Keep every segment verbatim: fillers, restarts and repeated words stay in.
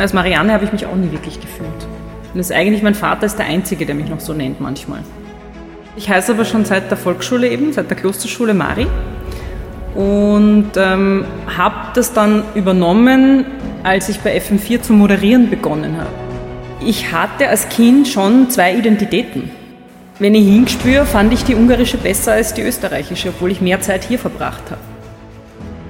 Als Marianne habe ich mich auch nie wirklich gefühlt. Und das ist eigentlich, mein Vater ist der Einzige, der mich noch so nennt manchmal. Ich heiße aber schon seit der Volksschule eben, seit der Klosterschule Mari. Und ähm, habe das dann übernommen, als ich bei F M vier zu moderieren begonnen habe. Ich hatte als Kind schon zwei Identitäten. Wenn ich hinspüre, fand ich die ungarische besser als die österreichische, obwohl ich mehr Zeit hier verbracht habe.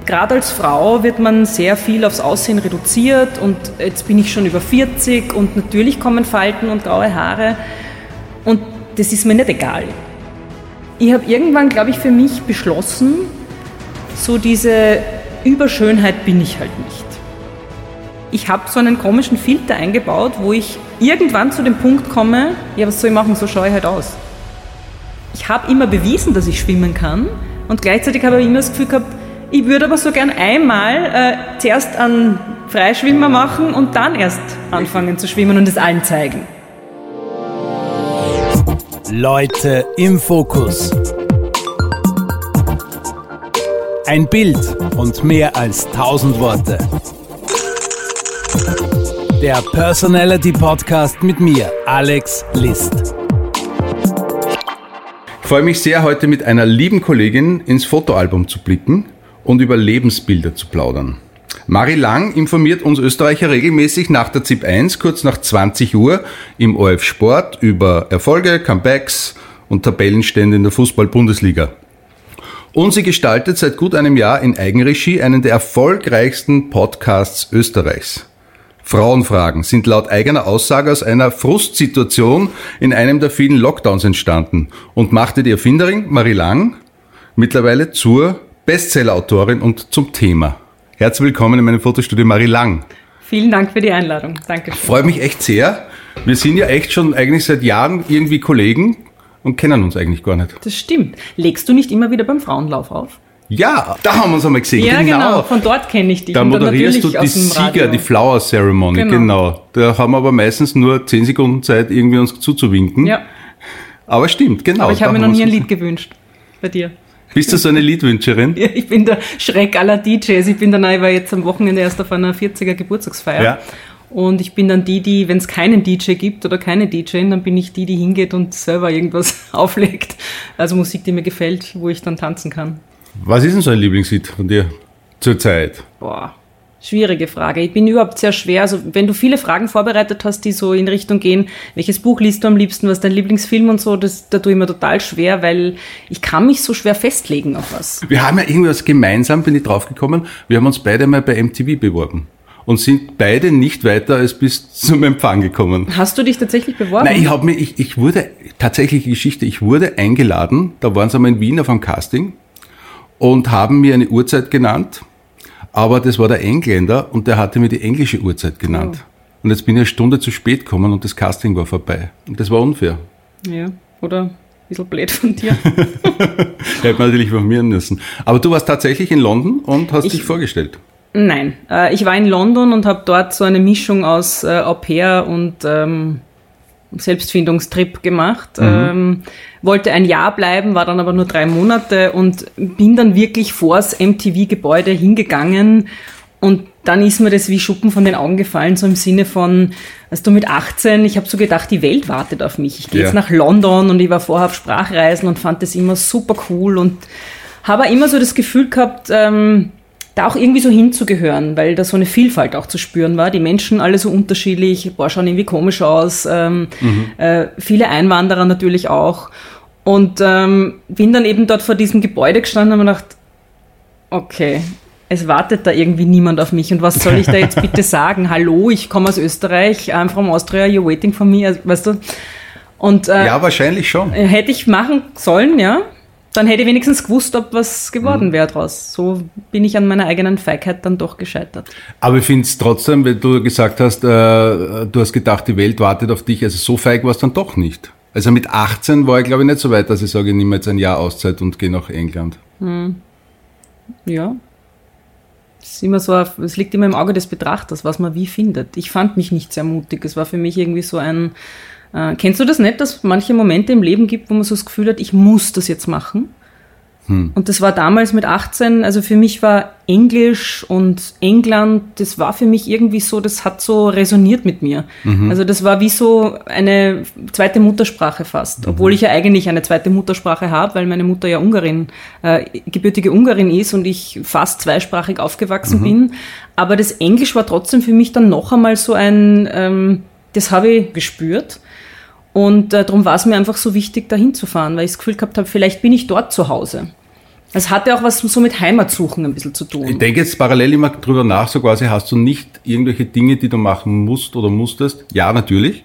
Gerade als Frau wird man sehr viel aufs Aussehen reduziert und jetzt bin ich schon über vierzig und natürlich kommen Falten und graue Haare und das ist mir nicht egal. Ich habe irgendwann, glaube ich, für mich beschlossen, so diese Überschönheit bin ich halt nicht. Ich habe so einen komischen Filter eingebaut, wo ich irgendwann zu dem Punkt komme, ja, was soll ich machen, so schaue ich halt aus. Ich habe immer bewiesen, dass ich schwimmen kann und gleichzeitig habe ich immer das Gefühl gehabt, ich würde aber so gern einmal äh, zuerst einen Freischwimmer machen und dann erst anfangen zu schwimmen und es allen zeigen. Leute im Fokus. Ein Bild und mehr als tausend Worte. Der Personality Podcast mit mir, Alex Liszt. Ich freue mich sehr, heute mit einer lieben Kollegin ins Fotoalbum zu blicken und über Lebensbilder zu plaudern. Mari Lang informiert uns Österreicher regelmäßig nach der ZIB eins, kurz nach zwanzig Uhr, im O R F Sport über Erfolge, Comebacks und Tabellenstände in der Fußball-Bundesliga. Und sie gestaltet seit gut einem Jahr in Eigenregie einen der erfolgreichsten Podcasts Österreichs. Frauenfragen sind laut eigener Aussage aus einer Frustsituation in einem der vielen Lockdowns entstanden und machte die Erfinderin Mari Lang mittlerweile zur Bestseller-Autorin und zum Thema. Herzlich willkommen in meinem Fotostudio, Mari Lang. Vielen Dank für die Einladung. Danke. Ich freue mich echt sehr. Wir sind ja echt schon eigentlich seit Jahren irgendwie Kollegen und kennen uns eigentlich gar nicht. Das stimmt. Legst du nicht immer wieder beim Frauenlauf auf? Ja, da haben wir uns einmal gesehen. Ja, genau. genau. Von dort kenne ich dich. Da moderierst dann du die Sieger, Radio. Die Flower Ceremony. Genau. genau. Da haben wir aber meistens nur zehn Sekunden Zeit, irgendwie uns zuzuwinken. Ja. Aber stimmt, genau. Aber ich habe mir noch nie ein Lied gewünscht bei dir. Bist du so eine Liedwünscherin? Ja, ich bin der Schreck aller D Js. Ich bin dann, ich war jetzt am Wochenende erst auf einer vierziger Geburtstagsfeier. Ja. Und ich bin dann die, die, wenn es keinen D J gibt oder keine D J, dann bin ich die, die hingeht und selber irgendwas auflegt. Also Musik, die mir gefällt, wo ich dann tanzen kann. Was ist denn so ein Lieblingslied von dir zurzeit? Boah, schwierige Frage. Ich bin überhaupt sehr schwer. Also wenn du viele Fragen vorbereitet hast, die so in Richtung gehen, welches Buch liest du am liebsten, was ist dein Lieblingsfilm und so, das, da tue ich mir total schwer, weil ich kann mich so schwer festlegen auf was. Wir haben ja irgendwas gemeinsam, bin ich draufgekommen, wir haben uns beide mal bei M T V beworben. Und sind beide nicht weiter als bis zum Empfang gekommen. Hast du dich tatsächlich beworben? Nein, ich habe mir, ich, ich wurde, tatsächlich Geschichte, ich wurde eingeladen, da waren sie einmal in Wien auf einem Casting und haben mir eine Uhrzeit genannt, aber das war der Engländer und der hatte mir die englische Uhrzeit genannt. Oh. Und jetzt bin ich eine Stunde zu spät gekommen und das Casting war vorbei. Und das war unfair. Ja, oder ein bisschen blöd von dir. Hätte man natürlich informieren müssen. Aber du warst tatsächlich in London und hast ich dich vorgestellt. Nein, ich war in London und habe dort so eine Mischung aus Au-pair und ähm, Selbstfindungstrip gemacht. Mhm. Ähm, wollte ein Jahr bleiben, war dann aber nur drei Monate und bin dann wirklich vors M T V-Gebäude hingegangen und dann ist mir das wie Schuppen von den Augen gefallen, so im Sinne von, als du mit achtzehn, ich habe so gedacht, die Welt wartet auf mich. Ich gehe ja. jetzt nach London und ich war vorher auf Sprachreisen und fand das immer super cool und habe immer so das Gefühl gehabt, ähm, da auch irgendwie so hinzugehören, weil da so eine Vielfalt auch zu spüren war. Die Menschen alle so unterschiedlich, boah, schauen irgendwie komisch aus, ähm, mhm. äh, viele Einwanderer natürlich auch. Und ähm, bin dann eben dort vor diesem Gebäude gestanden und habe mir gedacht, okay, es wartet da irgendwie niemand auf mich und was soll ich da jetzt bitte sagen? Hallo, ich komme aus Österreich, I'm from Austria, you're waiting for me, weißt du? Und, äh, ja, wahrscheinlich schon. Hätte ich machen sollen, ja. Dann hätte ich wenigstens gewusst, ob was geworden wäre draus. So bin ich an meiner eigenen Feigheit dann doch gescheitert. Aber ich finde es trotzdem, wenn du gesagt hast, äh, du hast gedacht, die Welt wartet auf dich, also so feig war es dann doch nicht. Also mit achtzehn war ich, glaube ich, nicht so weit, dass ich sage, ich nehme jetzt ein Jahr Auszeit und gehe nach England. Hm. Ja. Es ist immer so, es liegt immer im Auge des Betrachters, was man wie findet. Ich fand mich nicht sehr mutig. Es war für mich irgendwie so ein... Äh, kennst du das nicht, dass es manche Momente im Leben gibt, wo man so das Gefühl hat, ich muss das jetzt machen? Hm. Und das war damals mit achtzehn, also für mich war Englisch und England, das war für mich irgendwie so, das hat so resoniert mit mir. Mhm. Also das war wie so eine zweite Muttersprache fast, mhm. obwohl ich ja eigentlich eine zweite Muttersprache habe, weil meine Mutter ja Ungarin, äh, gebürtige Ungarin ist und ich fast zweisprachig aufgewachsen mhm. bin. Aber das Englisch war trotzdem für mich dann noch einmal so ein, ähm, das habe ich gespürt. Und äh, darum war es mir einfach so wichtig, da hinzufahren, weil ich das Gefühl gehabt habe, vielleicht bin ich dort zu Hause. Das hatte auch was so mit Heimatsuchen ein bisschen zu tun. Ich denke jetzt parallel immer drüber nach, so quasi, hast du nicht irgendwelche Dinge, die du machen musst oder musstest? Ja, natürlich,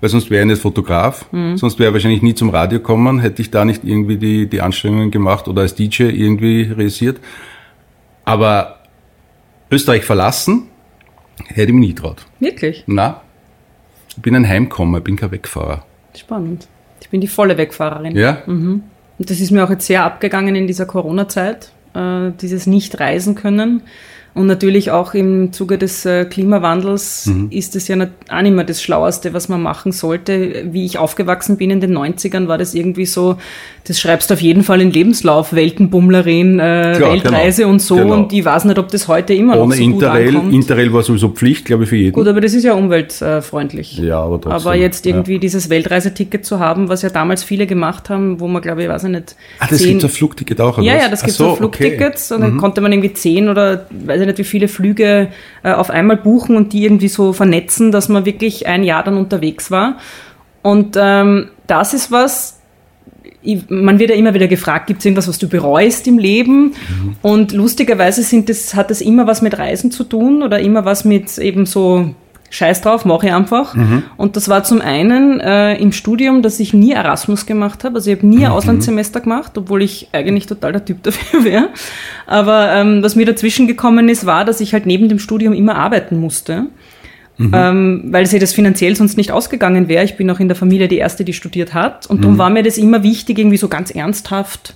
weil sonst wäre ich nicht Fotograf, mhm. sonst wäre ich wahrscheinlich nie zum Radio gekommen, hätte ich da nicht irgendwie die, die Anstrengungen gemacht oder als D J irgendwie realisiert. Aber Österreich verlassen, hätte ich mich nie traut. Wirklich? Nein. Ich bin ein Heimkommer, ich bin kein Wegfahrer. Spannend. Ich bin die volle Wegfahrerin. Ja? Mhm. Und das ist mir auch jetzt sehr abgegangen in dieser Corona-Zeit, äh, dieses Nicht-Reisen können. Und natürlich auch im Zuge des äh, Klimawandels mhm. ist das ja nicht, auch nicht mehr das Schlauerste, was man machen sollte. Wie ich aufgewachsen bin in den neunzigern, war das irgendwie so, das schreibst du auf jeden Fall in Lebenslauf, Weltenbummlerin, äh, Klar, Weltreise genau, und so. Genau. Und ich weiß nicht, ob das heute immer noch Ohne so Interrail, gut ankommt. Interrail war sowieso Pflicht, glaube ich, für jeden. Gut, aber das ist ja umweltfreundlich. Ja, aber trotzdem. Aber jetzt irgendwie ja. dieses Weltreiseticket zu haben, was ja damals viele gemacht haben, wo man, glaube ich, weiß ich nicht... Ah, das gibt es auf Flugticket auch, oder Ja, was? ja, das gibt es so, auf Flugtickets. Okay. Und dann mhm. konnte man irgendwie zehn oder... weiß ich nicht, wie viele Flüge äh, auf einmal buchen und die irgendwie so vernetzen, dass man wirklich ein Jahr dann unterwegs war. Und ähm, das ist was, ich, man wird ja immer wieder gefragt, gibt es irgendwas, was du bereust im Leben? Mhm. Und lustigerweise sind das, hat das immer was mit Reisen zu tun oder immer was mit eben so Scheiß drauf, mache ich einfach. Mhm. Und das war zum einen äh, im Studium, dass ich nie Erasmus gemacht habe. Also ich habe nie ein mhm. Auslandssemester gemacht, obwohl ich eigentlich total der Typ dafür wäre. Aber ähm, was mir dazwischen gekommen ist, war, dass ich halt neben dem Studium immer arbeiten musste, mhm. ähm, weil sich das finanziell sonst nicht ausgegangen wäre. Ich bin auch in der Familie die Erste, die studiert hat. Und mhm. darum war mir das immer wichtig, irgendwie so ganz ernsthaft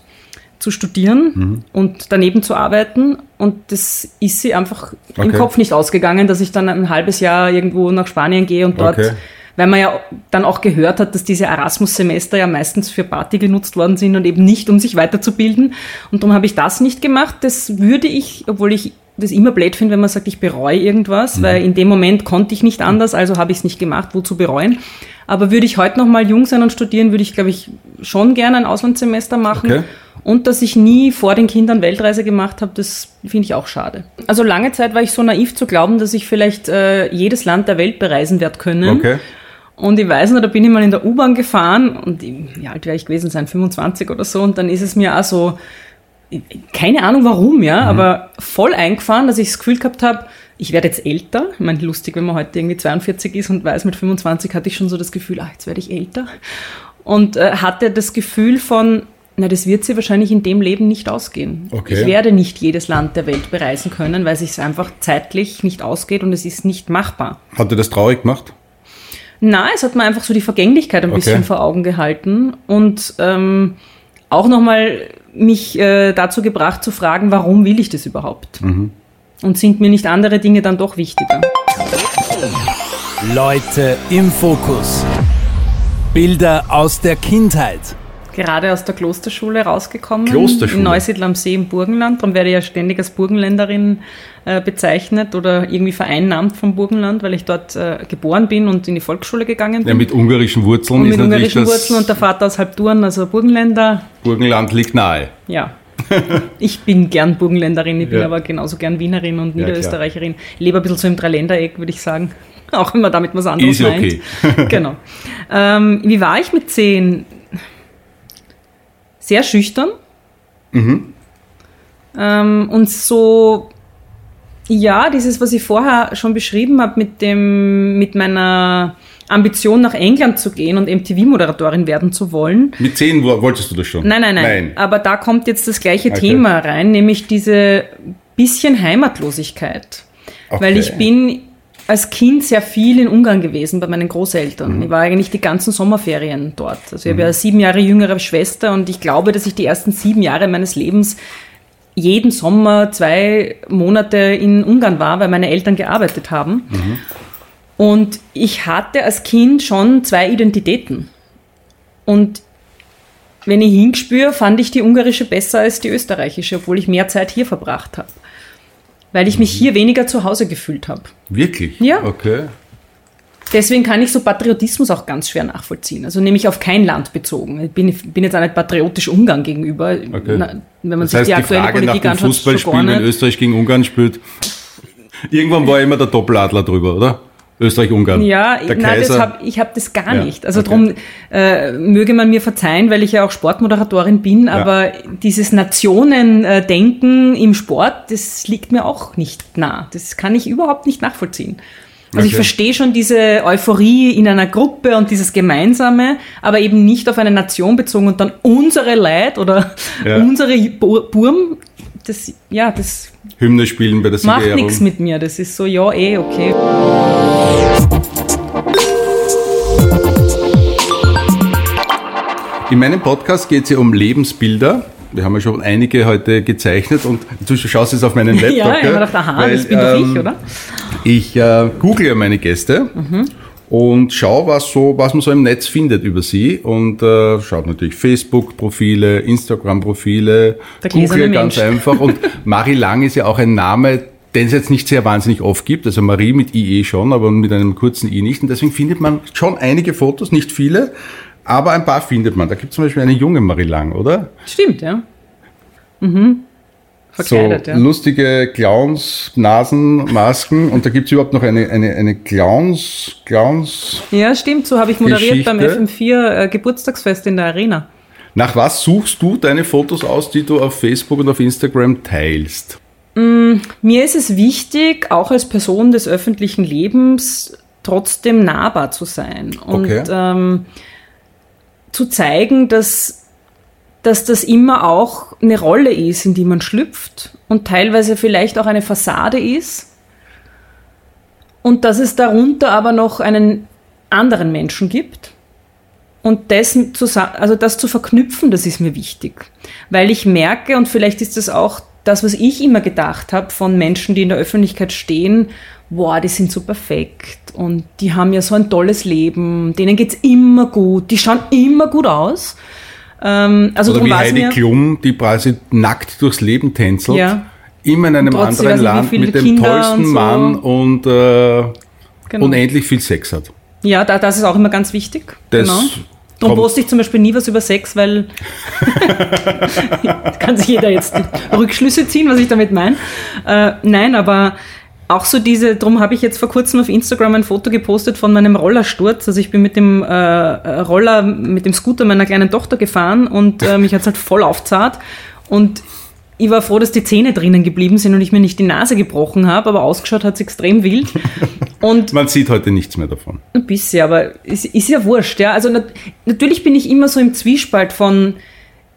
zu studieren mhm. und daneben zu arbeiten, und das ist sie einfach okay. im Kopf nicht ausgegangen, dass ich dann ein halbes Jahr irgendwo nach Spanien gehe und dort, okay. weil man ja dann auch gehört hat, dass diese Erasmus-Semester ja meistens für Party genutzt worden sind und eben nicht, um sich weiterzubilden, und darum habe ich das nicht gemacht. Das würde ich, obwohl ich das immer blöd finde, wenn man sagt, ich bereue irgendwas, mhm. weil in dem Moment konnte ich nicht anders, also habe ich es nicht gemacht, wozu bereuen. Aber würde ich heute noch mal jung sein und studieren, würde ich, glaube ich, schon gerne ein Auslandssemester machen. Okay. Und dass ich nie vor den Kindern Weltreise gemacht habe, das finde ich auch schade. Also lange Zeit war ich so naiv zu glauben, dass ich vielleicht äh, jedes Land der Welt bereisen werde können. Okay. Und ich weiß noch, da bin ich mal in der U-Bahn gefahren und wie alt wäre ich gewesen sein, fünfundzwanzig oder so. Und dann ist es mir auch so, keine Ahnung warum, ja, mhm. aber voll eingefahren, dass ich das Gefühl gehabt habe, ich werde jetzt älter. Ich meine, lustig, wenn man heute irgendwie zweiundvierzig ist und weiß, mit fünfundzwanzig hatte ich schon so das Gefühl, ach, jetzt werde ich älter. Und äh, hatte das Gefühl von, na, das wird sie wahrscheinlich in dem Leben nicht ausgehen. Okay. Ich werde nicht jedes Land der Welt bereisen können, weil es sich einfach zeitlich nicht ausgeht und es ist nicht machbar. Hat dir das traurig gemacht? Nein, es hat mir einfach so die Vergänglichkeit ein okay. bisschen vor Augen gehalten und ähm, auch nochmal mich äh, dazu gebracht zu fragen, warum will ich das überhaupt? Mhm. Und sind mir nicht andere Dinge dann doch wichtiger? Leute im Fokus. Bilder aus der Kindheit. Gerade aus der Klosterschule rausgekommen. Klosterschule. In Neusiedl am See im Burgenland. Darum werde ich ja ständig als Burgenländerin äh, bezeichnet oder irgendwie vereinnahmt vom Burgenland, weil ich dort äh, geboren bin und in die Volksschule gegangen bin. Ja, mit ungarischen Wurzeln und ist natürlich ungarischen das... Mit ungarischen Wurzeln und der Vater aus Halbturn, also Burgenländer. Burgenland liegt nahe. Ja. Ich bin gern Burgenländerin, ich bin ja. aber genauso gern Wienerin und Niederösterreicherin. Ja, ich lebe ein bisschen so im Dreiländereck, würde ich sagen. Auch wenn man damit was anderes Easy meint. Okay. Genau. Ähm, wie war ich mit zehn? Sehr schüchtern. Mhm. Ähm, und so, ja, dieses, was ich vorher schon beschrieben habe, mit dem, mit meiner Ambition nach England zu gehen und M T V-Moderatorin werden zu wollen. Mit zehn wolltest du das schon? Nein, nein, nein. nein. Aber da kommt jetzt das gleiche okay. Thema rein, nämlich diese bisschen Heimatlosigkeit. Okay. Weil ich bin als Kind sehr viel in Ungarn gewesen bei meinen Großeltern. Mhm. Ich war eigentlich die ganzen Sommerferien dort. Also ich mhm. habe ja sieben Jahre jüngere Schwester und ich glaube, dass ich die ersten sieben Jahre meines Lebens jeden Sommer zwei Monate in Ungarn war, weil meine Eltern gearbeitet haben. Mhm. Und ich hatte als Kind schon zwei Identitäten. Und wenn ich hingespüre, fand ich die ungarische besser als die österreichische, obwohl ich mehr Zeit hier verbracht habe. Weil ich mich hier weniger zu Hause gefühlt habe. Wirklich? Ja. Okay. Deswegen kann ich so Patriotismus auch ganz schwer nachvollziehen. Also nämlich auf kein Land bezogen. Ich bin, bin jetzt auch nicht patriotisch Ungarn gegenüber. Okay. Na, wenn man das sich heißt, die aktuelle die Frage Politik nach dem Fußballspielen, wenn Österreich gegen Ungarn spielt, irgendwann war immer der Doppeladler drüber, oder? Österreich-Ungarn. Ja, der nein, Kaiser. Das hab, ich habe das gar ja, nicht. Also okay. Darum äh, möge man mir verzeihen, weil ich ja auch Sportmoderatorin bin, ja. aber dieses Nationendenken im Sport, das liegt mir auch nicht nah. Das kann ich überhaupt nicht nachvollziehen. Also okay. Ich verstehe schon diese Euphorie in einer Gruppe und dieses Gemeinsame, aber eben nicht auf eine Nation bezogen und dann unsere Leute oder ja. unsere Burm, das, ja, das Hymne spielen bei der Siegerehrung. Macht nichts mit mir, das ist so, ja, eh, okay. In meinem Podcast geht es ja um Lebensbilder. Wir haben ja schon einige heute gezeichnet und du schaust jetzt auf meinen Laptop. Ja, ich habe gedacht, aha, weil, das bin doch ähm, ich, oder? Ich äh, google ja meine Gäste mhm. und schaue, was, so, was man so im Netz findet über sie. Und äh, schaut natürlich Facebook-Profile, Instagram-Profile, google ganz einfach. Und Mari Lang ist ja auch ein Name, den es jetzt nicht sehr wahnsinnig oft gibt. Also Marie mit I E schon, aber mit einem kurzen I nicht. Und deswegen findet man schon einige Fotos, nicht viele. Aber ein paar findet man. Da gibt es zum Beispiel eine junge Mari Lang, oder? Stimmt, ja. Mhm. Verkleidet, so ja. Lustige Clowns, Nasen, Masken. Und da gibt es überhaupt noch eine, eine, eine Clowns, Clowns. Ja, stimmt. So habe ich moderiert Geschichte. Beim F M vier äh, Geburtstagsfest in der Arena. Nach was suchst du deine Fotos aus, die du auf Facebook und auf Instagram teilst? Mm, mir ist es wichtig, auch als Person des öffentlichen Lebens trotzdem nahbar zu sein. Und, okay. Ähm, zu zeigen, dass, dass das immer auch eine Rolle ist, in die man schlüpft und teilweise vielleicht auch eine Fassade ist und dass es darunter aber noch einen anderen Menschen gibt und dessen zusammen, also das zu verknüpfen, das ist mir wichtig, weil ich merke und vielleicht ist das auch das, was ich immer gedacht habe von Menschen, die in der Öffentlichkeit stehen, wow, die sind so perfekt und die haben ja so ein tolles Leben, denen geht's immer gut, die schauen immer gut aus. Ähm, also oder wie Heidi Klum, die quasi nackt durchs Leben tänzelt, ja. immer in einem anderen Land mit dem tollsten Mann und äh, genau. unendlich viel Sex hat. Ja, da, das ist auch immer ganz wichtig. Das genau. Darum poste ich zum Beispiel nie was über Sex, weil kann sich jeder jetzt Rückschlüsse ziehen, was ich damit meine. Äh, nein, aber auch so diese, darum habe ich jetzt vor kurzem auf Instagram ein Foto gepostet von meinem Rollersturz. Also ich bin mit dem äh, Roller, mit dem Scooter meiner kleinen Tochter gefahren und äh, mich hat es halt voll aufzahlt. Und ich war froh, dass die Zähne drinnen geblieben sind und ich mir nicht die Nase gebrochen habe, aber ausgeschaut hat es extrem wild. Und man sieht heute nichts mehr davon. Ein bisschen, aber ist, ist ja wurscht. Ja? Also nat- natürlich bin ich immer so im Zwiespalt von,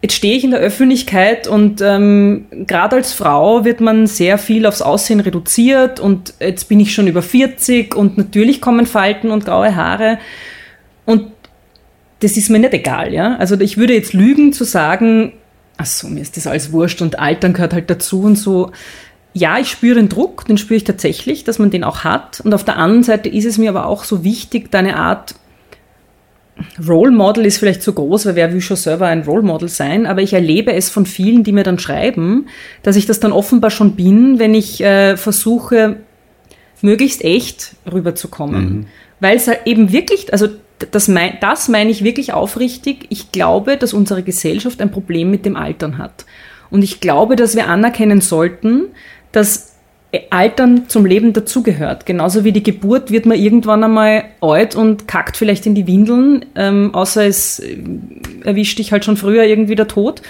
jetzt stehe ich in der Öffentlichkeit und ähm, gerade als Frau wird man sehr viel aufs Aussehen reduziert und jetzt bin ich schon über vierzig und natürlich kommen Falten und graue Haare und das ist mir nicht egal. Ja? Also ich würde jetzt lügen zu sagen, ach so, mir ist das alles wurscht und Altern gehört halt dazu und so. Ja, ich spüre den Druck, den spüre ich tatsächlich, dass man den auch hat. Und auf der anderen Seite ist es mir aber auch so wichtig, da eine Art Role Model ist vielleicht zu groß, weil wer will schon selber ein Role Model sein, aber ich erlebe es von vielen, die mir dann schreiben, dass ich das dann offenbar schon bin, wenn ich äh, versuche, möglichst echt rüberzukommen. Mhm. Weil es halt eben wirklich, also Das, mein, das meine ich wirklich aufrichtig. Ich glaube, dass unsere Gesellschaft ein Problem mit dem Altern hat. Und ich glaube, dass wir anerkennen sollten, dass Altern zum Leben dazugehört. Genauso wie die Geburt wird man irgendwann einmal alt und kackt vielleicht in die Windeln, ähm, außer es erwischt dich halt schon früher irgendwie der Tod.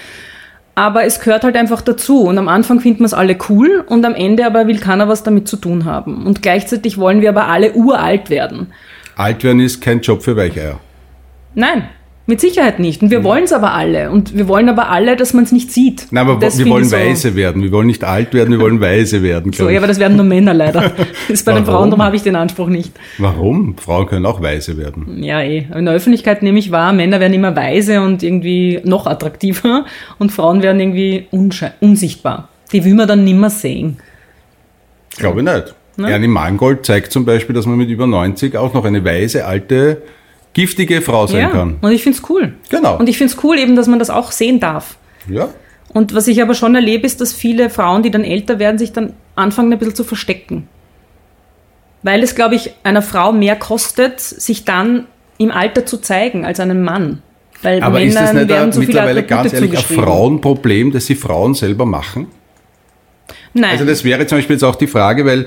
Aber es gehört halt einfach dazu. Und am Anfang finden wir es alle cool und am Ende aber will keiner was damit zu tun haben. Und gleichzeitig wollen wir aber alle uralt werden. Alt werden ist kein Job für Weicheier. Nein, mit Sicherheit nicht. Und wir ja. wollen es aber alle. Und wir wollen aber alle, dass man es nicht sieht. Nein, aber wir wollen so weise werden. Wir wollen nicht alt werden, wir wollen weise werden. So, ja, aber das werden nur Männer leider. Das ist bei Warum? Den Frauen, darum habe ich den Anspruch nicht. Warum? Frauen können auch weise werden. Ja, eh. In der Öffentlichkeit nehme ich wahr, Männer werden immer weise und irgendwie noch attraktiver. Und Frauen werden irgendwie unsche- unsichtbar. Die will man dann nimmer sehen. Glaube ich nicht. Ne? Ernie Mangold zeigt zum Beispiel, dass man mit über neunzig auch noch eine weise alte giftige Frau sein ja, kann. Und ich finde es cool. Genau. Und ich finde es cool eben, dass man das auch sehen darf. Ja. Und was ich aber schon erlebe, ist, dass viele Frauen, die dann älter werden, sich dann anfangen, ein bisschen zu verstecken. Weil es, glaube ich, einer Frau mehr kostet, sich dann im Alter zu zeigen, als einem Mann. Weil aber Männern ist das nicht werden so mittlerweile ganz ehrlich ein Frauenproblem, das die Frauen selber machen? Nein. Also das wäre zum Beispiel jetzt auch die Frage, weil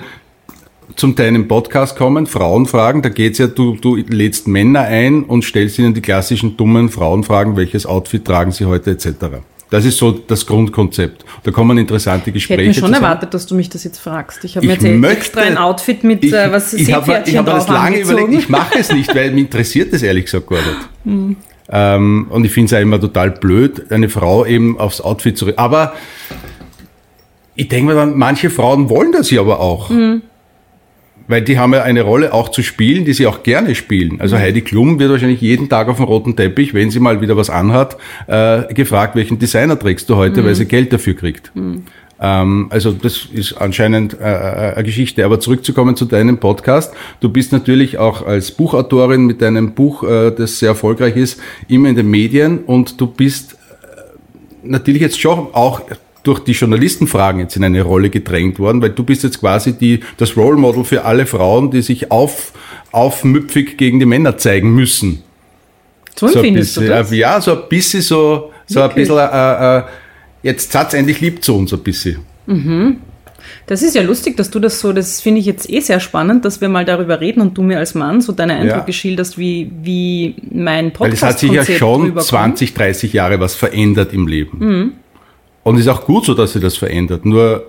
zum deinem Podcast kommen, Frauenfragen, da geht's ja, du, du lädst Männer ein und stellst ihnen die klassischen dummen Frauenfragen, welches Outfit tragen sie heute et cetera. Das ist so das Grundkonzept. Da kommen interessante Gespräche. Ich hätte mir schon zusammen. erwartet, dass du mich das jetzt fragst. Ich habe mir jetzt möchte, extra ein Outfit mit ich, äh, was Seepferdchen hab, drauf angezogen. Ich habe das lange überlegt. Ich mache es nicht, weil mich interessiert das ehrlich gesagt gar nicht. Hm. Ähm, und ich finde es ja immer total blöd, eine Frau eben aufs Outfit zu... Aber ich denke mir dann, manche Frauen wollen das ja aber auch. Hm. Weil die haben ja eine Rolle auch zu spielen, die sie auch gerne spielen. Also Heidi Klum wird wahrscheinlich jeden Tag auf dem roten Teppich, wenn sie mal wieder was anhat, äh, gefragt, welchen Designer trägst du heute, mhm. weil sie Geld dafür kriegt. Mhm. Ähm, also das ist anscheinend äh, eine Geschichte. Aber zurückzukommen zu deinem Podcast. Du bist natürlich auch als Buchautorin mit deinem Buch, äh, das sehr erfolgreich ist, immer in den Medien. Und du bist natürlich jetzt schon auch... durch die Journalistenfragen jetzt in eine Rolle gedrängt worden, weil du bist jetzt quasi die, das Role Model für alle Frauen, die sich auf, aufmüpfig gegen die Männer zeigen müssen. So, so findest bisschen, du das? Ja, so ein bisschen so, so ein bisschen, äh, äh, jetzt Satz endlich lieb zu uns ein bisschen. Mhm. Das ist ja lustig, dass du das so, das finde ich jetzt eh sehr spannend, dass wir mal darüber reden und du mir als Mann so deine Eindrücke ja. schilderst, wie, wie mein Podcast-Konzept. Weil es hat sich ja schon rüberkommt. zwanzig, dreißig Jahre was verändert im Leben. Mhm. Und es ist auch gut so, dass sie das verändert. Nur,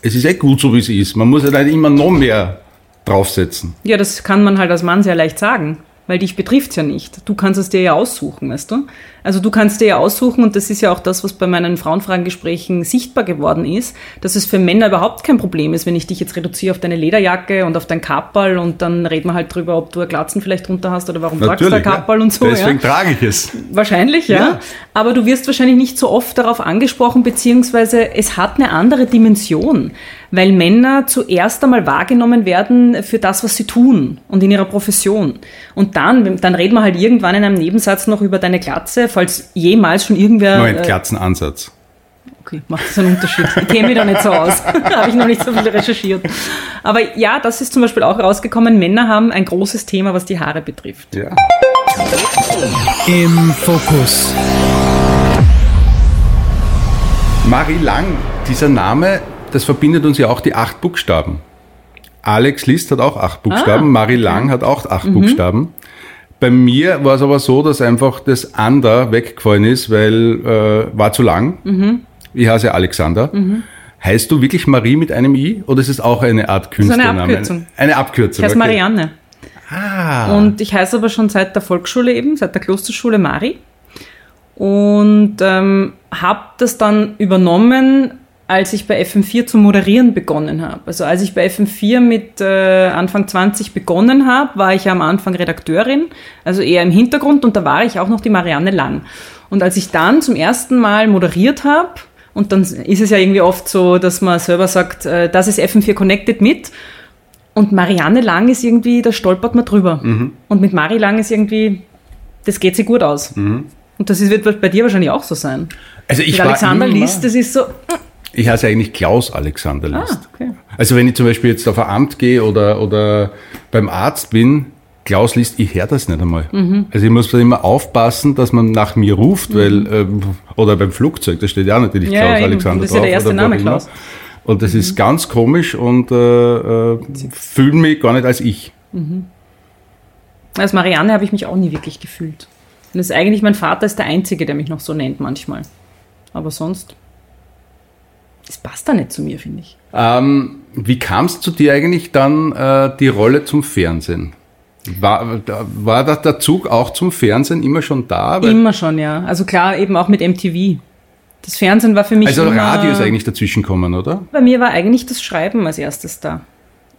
es ist echt gut so, wie es ist. Man muss ja halt immer noch mehr draufsetzen. Ja, das kann man halt als Mann sehr leicht sagen, weil dich betrifft's ja nicht. Du kannst es dir ja aussuchen, weißt du? Also du kannst dir ja aussuchen, und das ist ja auch das, was bei meinen Frauenfragengesprächen sichtbar geworden ist, dass es für Männer überhaupt kein Problem ist, wenn ich dich jetzt reduziere auf deine Lederjacke und auf dein Kapperl, und dann reden wir halt drüber, ob du ein Glatzen vielleicht drunter hast oder warum Natürlich, tragst du ein Kapperl ja. und so. Deswegen ja. trage ich es. Wahrscheinlich, ja. ja. Aber du wirst wahrscheinlich nicht so oft darauf angesprochen, beziehungsweise es hat eine andere Dimension, weil Männer zuerst einmal wahrgenommen werden für das, was sie tun und in ihrer Profession. Und dann, dann reden wir halt irgendwann in einem Nebensatz noch über deine Glatze, falls jemals schon irgendwer... Moment, äh, Glatzenansatz. Okay, macht das einen Unterschied. Ich kenne mich da nicht so aus. Da habe ich noch nicht so viel recherchiert. Aber ja, das ist zum Beispiel auch rausgekommen. Männer haben ein großes Thema, was die Haare betrifft. Ja. Im Fokus. Mari Lang, dieser Name, das verbindet uns ja auch die acht Buchstaben. Alex Liszt hat auch acht Buchstaben. Ah. Mari Lang hat auch acht mhm. Buchstaben. Bei mir war es aber so, dass einfach das Ander weggefallen ist, weil äh, war zu lang. Mhm. Ich heiße Alexander. Mhm. Heißt du wirklich Marie mit einem I? Oder ist es auch eine Art Künstlername? So eine Abkürzung. Eine, eine Abkürzung. Ich heiße okay. Marianne. Ah. Und ich heiße aber schon seit der Volksschule eben, seit der Klosterschule Mari. Und ähm, habe das dann übernommen, als ich bei F M vier zu moderieren begonnen habe. Also als ich bei F M vier mit äh, Anfang zwanzig begonnen habe, war ich ja am Anfang Redakteurin, also eher im Hintergrund, und da war ich auch noch die Marianne Lang. Und als ich dann zum ersten Mal moderiert habe, und dann ist es ja irgendwie oft so, dass man selber sagt, äh, das ist F M vier Connected mit, und Marianne Lang ist irgendwie, da stolpert man drüber. Mhm. Und mit Mari Lang ist irgendwie, das geht sie gut aus. Mhm. Und das ist, wird bei dir wahrscheinlich auch so sein. Also ich mit Alexander Liszt, das ist so... Ich heiße eigentlich Klaus Alexander Liszt. Ah, okay. Also wenn ich zum Beispiel jetzt auf ein Amt gehe oder, oder beim Arzt bin, Klaus Liszt, ich höre das nicht einmal. Mhm. Also ich muss da immer aufpassen, dass man nach mir ruft, mhm. weil äh, oder beim Flugzeug, da steht ja natürlich ja, Klaus ja, Alexander drauf. Das ist ja der erste Name, Klaus. Und das mhm. ist ganz komisch und äh, äh, fühle mich gar nicht als ich. Mhm. Als Marianne habe ich mich auch nie wirklich gefühlt. Und das ist eigentlich, mein Vater ist der Einzige, der mich noch so nennt manchmal. Aber sonst... Das passt da nicht zu mir, finde ich. Ähm, wie kam es zu dir eigentlich dann äh, die Rolle zum Fernsehen? War, war da der Zug auch zum Fernsehen immer schon da? Immer schon, ja. Also klar, eben auch mit M T V. Das Fernsehen war für mich also immer... Also Radio ist eigentlich dazwischen gekommen, oder? Bei mir war eigentlich das Schreiben als erstes da.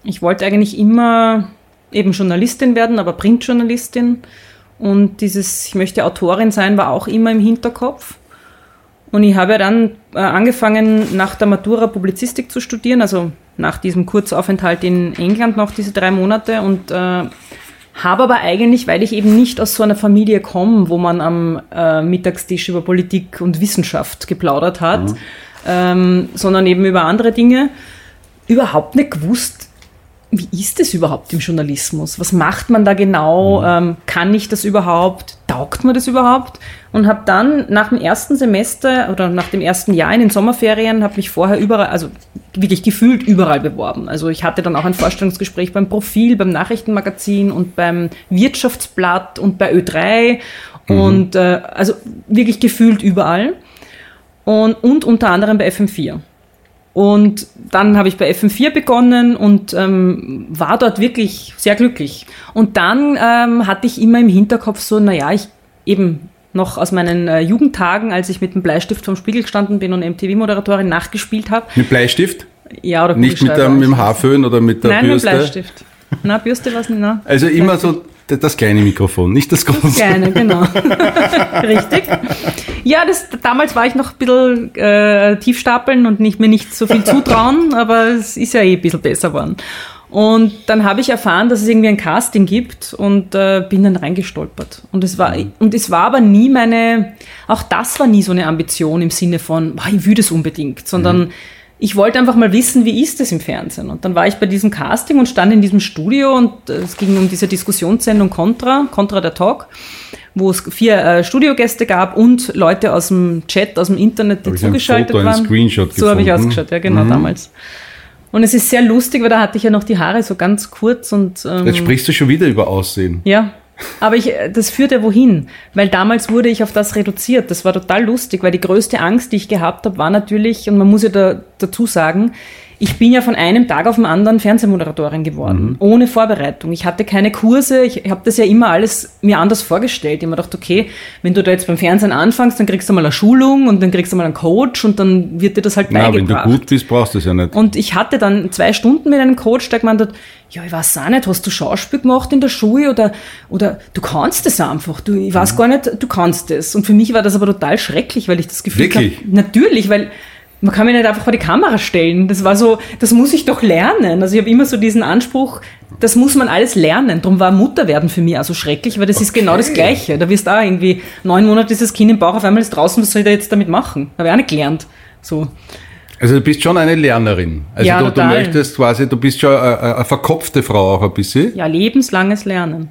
Ich wollte eigentlich immer eben Journalistin werden, aber Printjournalistin. Und dieses, ich möchte Autorin sein, war auch immer im Hinterkopf. Und ich habe ja dann angefangen, nach der Matura Publizistik zu studieren, also nach diesem Kurzaufenthalt in England noch diese drei Monate, und äh, Habe aber eigentlich, weil ich eben nicht aus so einer Familie komme, wo man am äh, Mittagstisch über Politik und Wissenschaft geplaudert hat, mhm. ähm, sondern eben über andere Dinge, überhaupt nicht gewusst, wie ist das überhaupt im Journalismus? Was macht man da genau? Mhm. Ähm, kann ich das überhaupt? Taugt mir das überhaupt? Und habe dann nach dem ersten Semester oder nach dem ersten Jahr in den Sommerferien, habe mich vorher überall, also wirklich gefühlt überall beworben. Also ich hatte dann auch ein Vorstellungsgespräch beim Profil, beim Nachrichtenmagazin und beim Wirtschaftsblatt und bei Ö drei mhm. und äh, also wirklich gefühlt überall und, und unter anderem bei F M vier. Und dann habe ich bei F M vier begonnen und ähm, war dort wirklich sehr glücklich. Und dann ähm, hatte ich immer im Hinterkopf so, naja, ich eben noch aus meinen äh, Jugendtagen, als ich mit dem Bleistift vorm Spiegel gestanden bin und M T V-Moderatorin nachgespielt habe. Mit Bleistift? Ja, oder nicht mit, der, mit dem Haarföhn oder mit der Nein, Bürste? Nein, mit Bleistift. Na, Bürste war es nicht. Na. Also Bleistift. Immer so das kleine Mikrofon, nicht das große. Das kleine, genau. Richtig. Ja, das, damals war ich noch ein bisschen äh, tiefstapeln und nicht, mir nicht so viel zutrauen, aber es ist ja eh ein bisschen besser geworden. Und dann habe ich erfahren, dass es irgendwie ein Casting gibt und äh, bin dann reingestolpert. Und es, war, und es war aber nie meine, auch das war nie so eine Ambition im Sinne von, boah, ich will das unbedingt, sondern mhm. ich wollte einfach mal wissen, wie ist das im Fernsehen? Und dann war ich bei diesem Casting und stand in diesem Studio und es ging um diese Diskussionssendung Contra, Contra der Talk, wo es vier äh, Studiogäste gab und Leute aus dem Chat, aus dem Internet, die hab zugeschaltet ich ein Foto, waren. Einen Screenshot so habe ich ausgeschaut, ja genau, mhm. damals. Und es ist sehr lustig, weil da hatte ich ja noch die Haare so ganz kurz und... Ähm, Jetzt sprichst du schon wieder über Aussehen. Ja, aber ich, das führt ja wohin, weil damals wurde ich auf das reduziert. Das war total lustig, weil die größte Angst, die ich gehabt habe, war natürlich, und man muss ja da, dazu sagen, ich bin ja von einem Tag auf den anderen Fernsehmoderatorin geworden, mhm. ohne Vorbereitung. Ich hatte keine Kurse, ich habe das ja immer alles mir anders vorgestellt. Ich habe mir gedacht, okay, wenn du da jetzt beim Fernsehen anfängst, dann kriegst du mal eine Schulung und dann kriegst du mal einen Coach und dann wird dir das halt Nein, beigebracht. Wenn du gut bist, brauchst du es ja nicht. Und ich hatte dann zwei Stunden mit einem Coach, der gemeint hat, ja, ich weiß auch nicht, hast du Schauspiel gemacht in der Schule oder, oder du kannst das einfach, du, ich weiß mhm. gar nicht, du kannst das. Und für mich war das aber total schrecklich, weil ich das Gefühl Wirklich? Hab, natürlich, weil... Man kann mich nicht einfach vor die Kamera stellen. Das war so, das muss ich doch lernen. Also ich habe immer so diesen Anspruch, das muss man alles lernen. Darum war Mutterwerden für mich auch so schrecklich, weil das okay. ist genau das Gleiche. Da wirst du auch irgendwie, neun Monate ist das Kind im Bauch, auf einmal ist draußen, was soll ich da jetzt damit machen? Habe ich auch nicht gelernt. So. Also du bist schon eine Lernerin. Also ja, du, du möchtest quasi, du bist schon eine, eine verkopfte Frau auch ein bisschen. Ja, lebenslanges Lernen.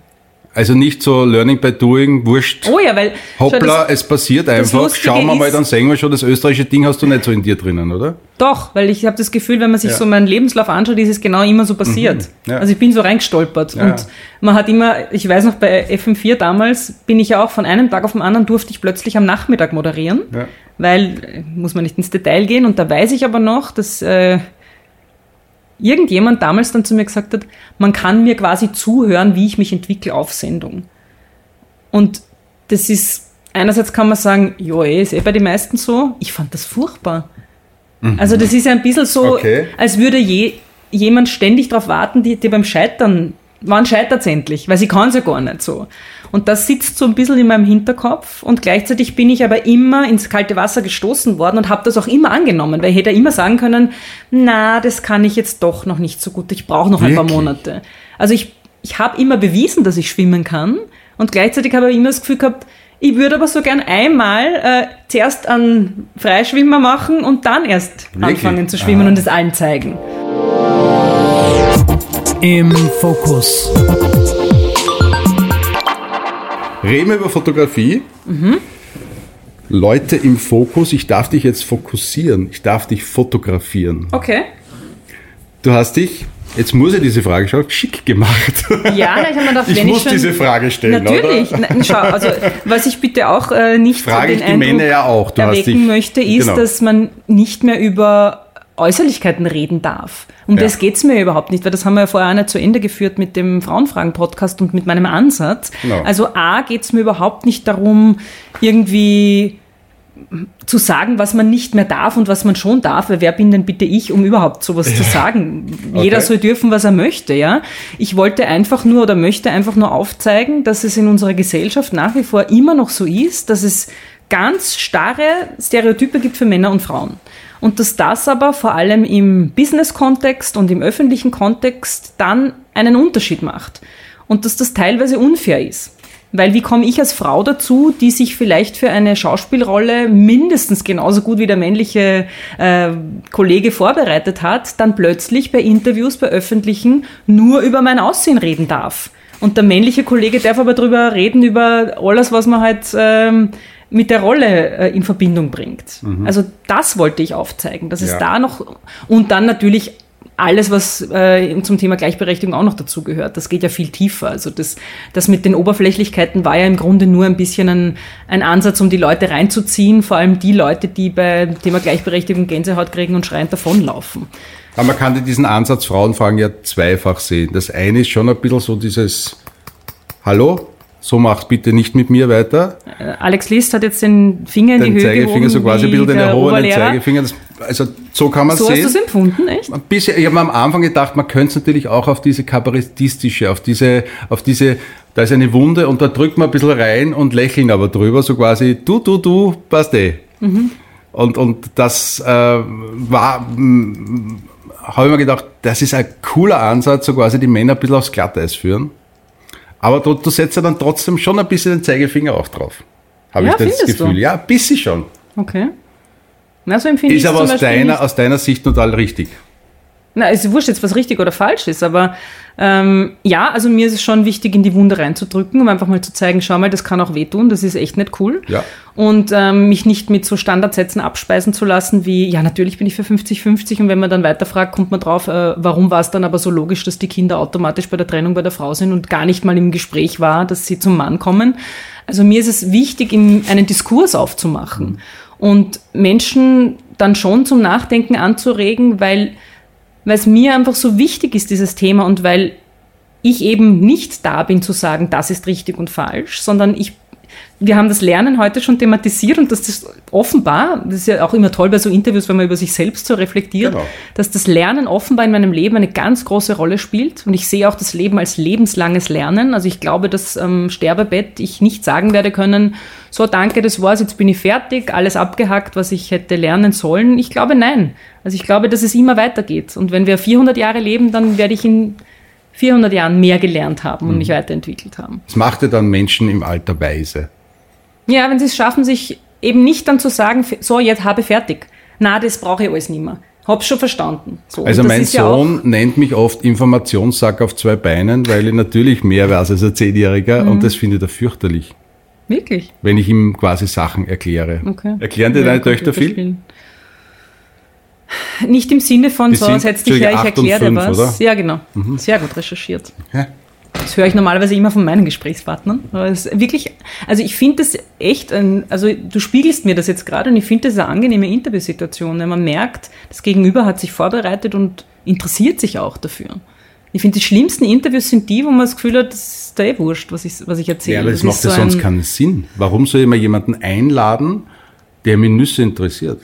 Also nicht so Learning by Doing, wurscht. Oh ja, weil... Hoppla, das, es passiert einfach. Schauen wir mal, dann sehen wir schon, das österreichische Ding hast du nicht so in dir drinnen, oder? Doch, weil ich habe das Gefühl, wenn man sich ja. so meinen Lebenslauf anschaut, ist es genau immer so passiert. Mhm, ja. Also ich bin so reingestolpert. Ja. Und man hat immer, ich weiß noch, bei F M vier damals bin ich ja auch von einem Tag auf den anderen durfte ich plötzlich am Nachmittag moderieren, ja. weil, muss man nicht ins Detail gehen, und da weiß ich aber noch, dass... Äh, irgendjemand damals dann zu mir gesagt hat, man kann mir quasi zuhören, wie ich mich entwickle auf Sendung. Und das ist, einerseits kann man sagen, ja, ist eh bei den meisten so. Ich fand das furchtbar. Mhm. Also das ist ja ein bisschen so, okay. als würde je, jemand ständig darauf warten, die, die beim Scheitern, wann scheitert es endlich? Weil sie kann es ja gar nicht so. Und das sitzt so ein bisschen in meinem Hinterkopf und gleichzeitig bin ich aber immer ins kalte Wasser gestoßen worden und habe das auch immer angenommen, weil ich hätte immer sagen können, na, das kann ich jetzt doch noch nicht so gut, ich brauche noch Wirklich? Ein paar Monate. Also ich, ich habe immer bewiesen, dass ich schwimmen kann und gleichzeitig habe ich immer das Gefühl gehabt, ich würde aber so gern einmal äh, zuerst einen Freischwimmer machen und dann erst Wirklich? Anfangen zu schwimmen Aha. und es allen zeigen. Im Fokus. Reden wir über Fotografie. Mhm. Leute im Fokus. Ich darf dich jetzt fokussieren. Ich darf dich fotografieren. Okay. Du hast dich, jetzt muss ich diese Frage schauen, schick gemacht. Ja, ich habe mir gedacht, ich wenn muss ich schon, diese Frage stellen, natürlich. Oder? Natürlich. Schau, also was ich bitte auch äh, nicht Frage so den ich die Eindruck Männer ja auch. Du erwecken hast dich, möchte, ist, genau. dass man nicht mehr über Äußerlichkeiten reden darf. Um ja. das geht's mir überhaupt nicht, weil das haben wir ja vorher auch nicht zu Ende geführt mit dem Frauenfragen-Podcast und mit meinem Ansatz. No. Also A, geht's mir überhaupt nicht darum, irgendwie zu sagen, was man nicht mehr darf und was man schon darf, weil wer bin denn bitte ich, um überhaupt sowas ja. zu sagen? Okay. Jeder soll dürfen, was er möchte, ja. Ich wollte einfach nur oder möchte einfach nur aufzeigen, dass es in unserer Gesellschaft nach wie vor immer noch so ist, dass es ganz starre Stereotype gibt für Männer und Frauen. Und dass das aber vor allem im Business-Kontext und im öffentlichen Kontext dann einen Unterschied macht. und dass das teilweise unfair ist. Weil wie komme ich als Frau dazu, die sich vielleicht für eine Schauspielrolle mindestens genauso gut wie der männliche äh, Kollege vorbereitet hat, dann plötzlich bei Interviews, bei öffentlichen, nur über mein Aussehen reden darf. Und der männliche Kollege darf aber drüber reden, über alles, was man halt ähm, mit der Rolle äh, in Verbindung bringt. Mhm. Also das wollte ich aufzeigen, dass es da noch... Und dann natürlich... Alles, was äh, zum Thema Gleichberechtigung auch noch dazugehört, das geht ja viel tiefer. Also das, das mit den Oberflächlichkeiten war ja im Grunde nur ein bisschen ein, ein Ansatz, um die Leute reinzuziehen, vor allem die Leute, die beim Thema Gleichberechtigung Gänsehaut kriegen und schreiend davonlaufen. Aber man kann diesen Ansatz Frauenfragen ja zweifach sehen. Das eine ist schon ein bisschen so dieses Hallo, so macht bitte nicht mit mir weiter. Alex Liszt hat jetzt den Finger in den die Höhe Zeigefinger gehoben, so quasi ein bisschen den erhobenen Zeigefinger. Das, also so kann man so sehen. So hast du es empfunden, echt? Ein bisschen, ich habe mir am Anfang gedacht, man könnte es natürlich auch auf diese kabarettistische, auf diese, auf diese, da ist eine Wunde und da drückt man ein bisschen rein und lächeln aber drüber, so quasi du, du, du, passt eh. Mhm. Und, und das äh, war... Mh, habe ich mir gedacht, das ist ein cooler Ansatz, so quasi die Männer ein bisschen aufs Glatteis führen. Aber du, du setzt ja dann trotzdem schon ein bisschen den Zeigefinger auch drauf. Habe ja, ich das Gefühl. Du? Ja, ein bisschen schon. Okay. Na, so empfinde ist ich aber aus deiner, aus deiner Sicht total richtig. Na, es ist wurscht jetzt, was richtig oder falsch ist, aber ähm, ja, also mir ist es schon wichtig, in die Wunde reinzudrücken, um einfach mal zu zeigen, schau mal, das kann auch wehtun, das ist echt nicht cool. Ja. Und ähm, mich nicht mit so Standardsätzen abspeisen zu lassen, wie, ja, natürlich bin ich für fünfzig fünfzig und wenn man dann weiterfragt, kommt man drauf, äh, warum war es dann aber so logisch, dass die Kinder automatisch bei der Trennung bei der Frau sind und gar nicht mal im Gespräch war, dass sie zum Mann kommen. Also mir ist es wichtig, im, einen Diskurs aufzumachen und Menschen dann schon zum Nachdenken anzuregen, weil... Weil es mir einfach so wichtig ist, dieses Thema, und weil ich eben nicht da bin zu sagen, das ist richtig und falsch, sondern ich, wir haben das Lernen heute schon thematisiert und dass das offenbar, das ist ja auch immer toll bei so Interviews, wenn man über sich selbst so reflektiert, genau. Dass das Lernen offenbar in meinem Leben eine ganz große Rolle spielt und ich sehe auch das Leben als lebenslanges Lernen. Also ich glaube, dass am Sterbebett ich nicht sagen werde können, so danke, das war's, jetzt bin ich fertig, alles abgehackt, was ich hätte lernen sollen. Ich glaube, nein. Also ich glaube, dass es immer weitergeht und wenn wir vierhundert Jahre leben, dann werde ich in vierhundert Jahren mehr gelernt haben und mich weiterentwickelt haben. Das macht ja dann Menschen im Alter weise. Ja, wenn sie es schaffen, sich eben nicht dann zu sagen, so, jetzt habe ich fertig. Na, das brauche ich alles nicht mehr. Hab's schon verstanden. So, also mein Sohn ja nennt mich oft Informationssack auf zwei Beinen, weil ich natürlich mehr weiß als ein Zehnjähriger mhm. und das findet er fürchterlich. Wirklich? Wenn ich ihm quasi Sachen erkläre. Okay. Erklären dir ja, deine Töchter viel? Spielen. Nicht im Sinne von, so, als hättest du dich ja, ich erkläre dir was. Oder? Ja, genau. Mhm. Sehr gut recherchiert. Ja. Das höre ich normalerweise immer von meinen Gesprächspartnern. Aber es ist wirklich, also ich finde das echt, ein, also du spiegelst mir das jetzt gerade und ich finde das eine angenehme Interviewsituation, wenn man merkt, das Gegenüber hat sich vorbereitet und interessiert sich auch dafür. Ich finde, die schlimmsten Interviews sind die, wo man das Gefühl hat, das ist da eh wurscht, was ich, was ich erzähle. Ja, aber das, das macht ja so sonst keinen Sinn. Warum soll ich mal jemanden einladen, der mich Nüsse interessiert?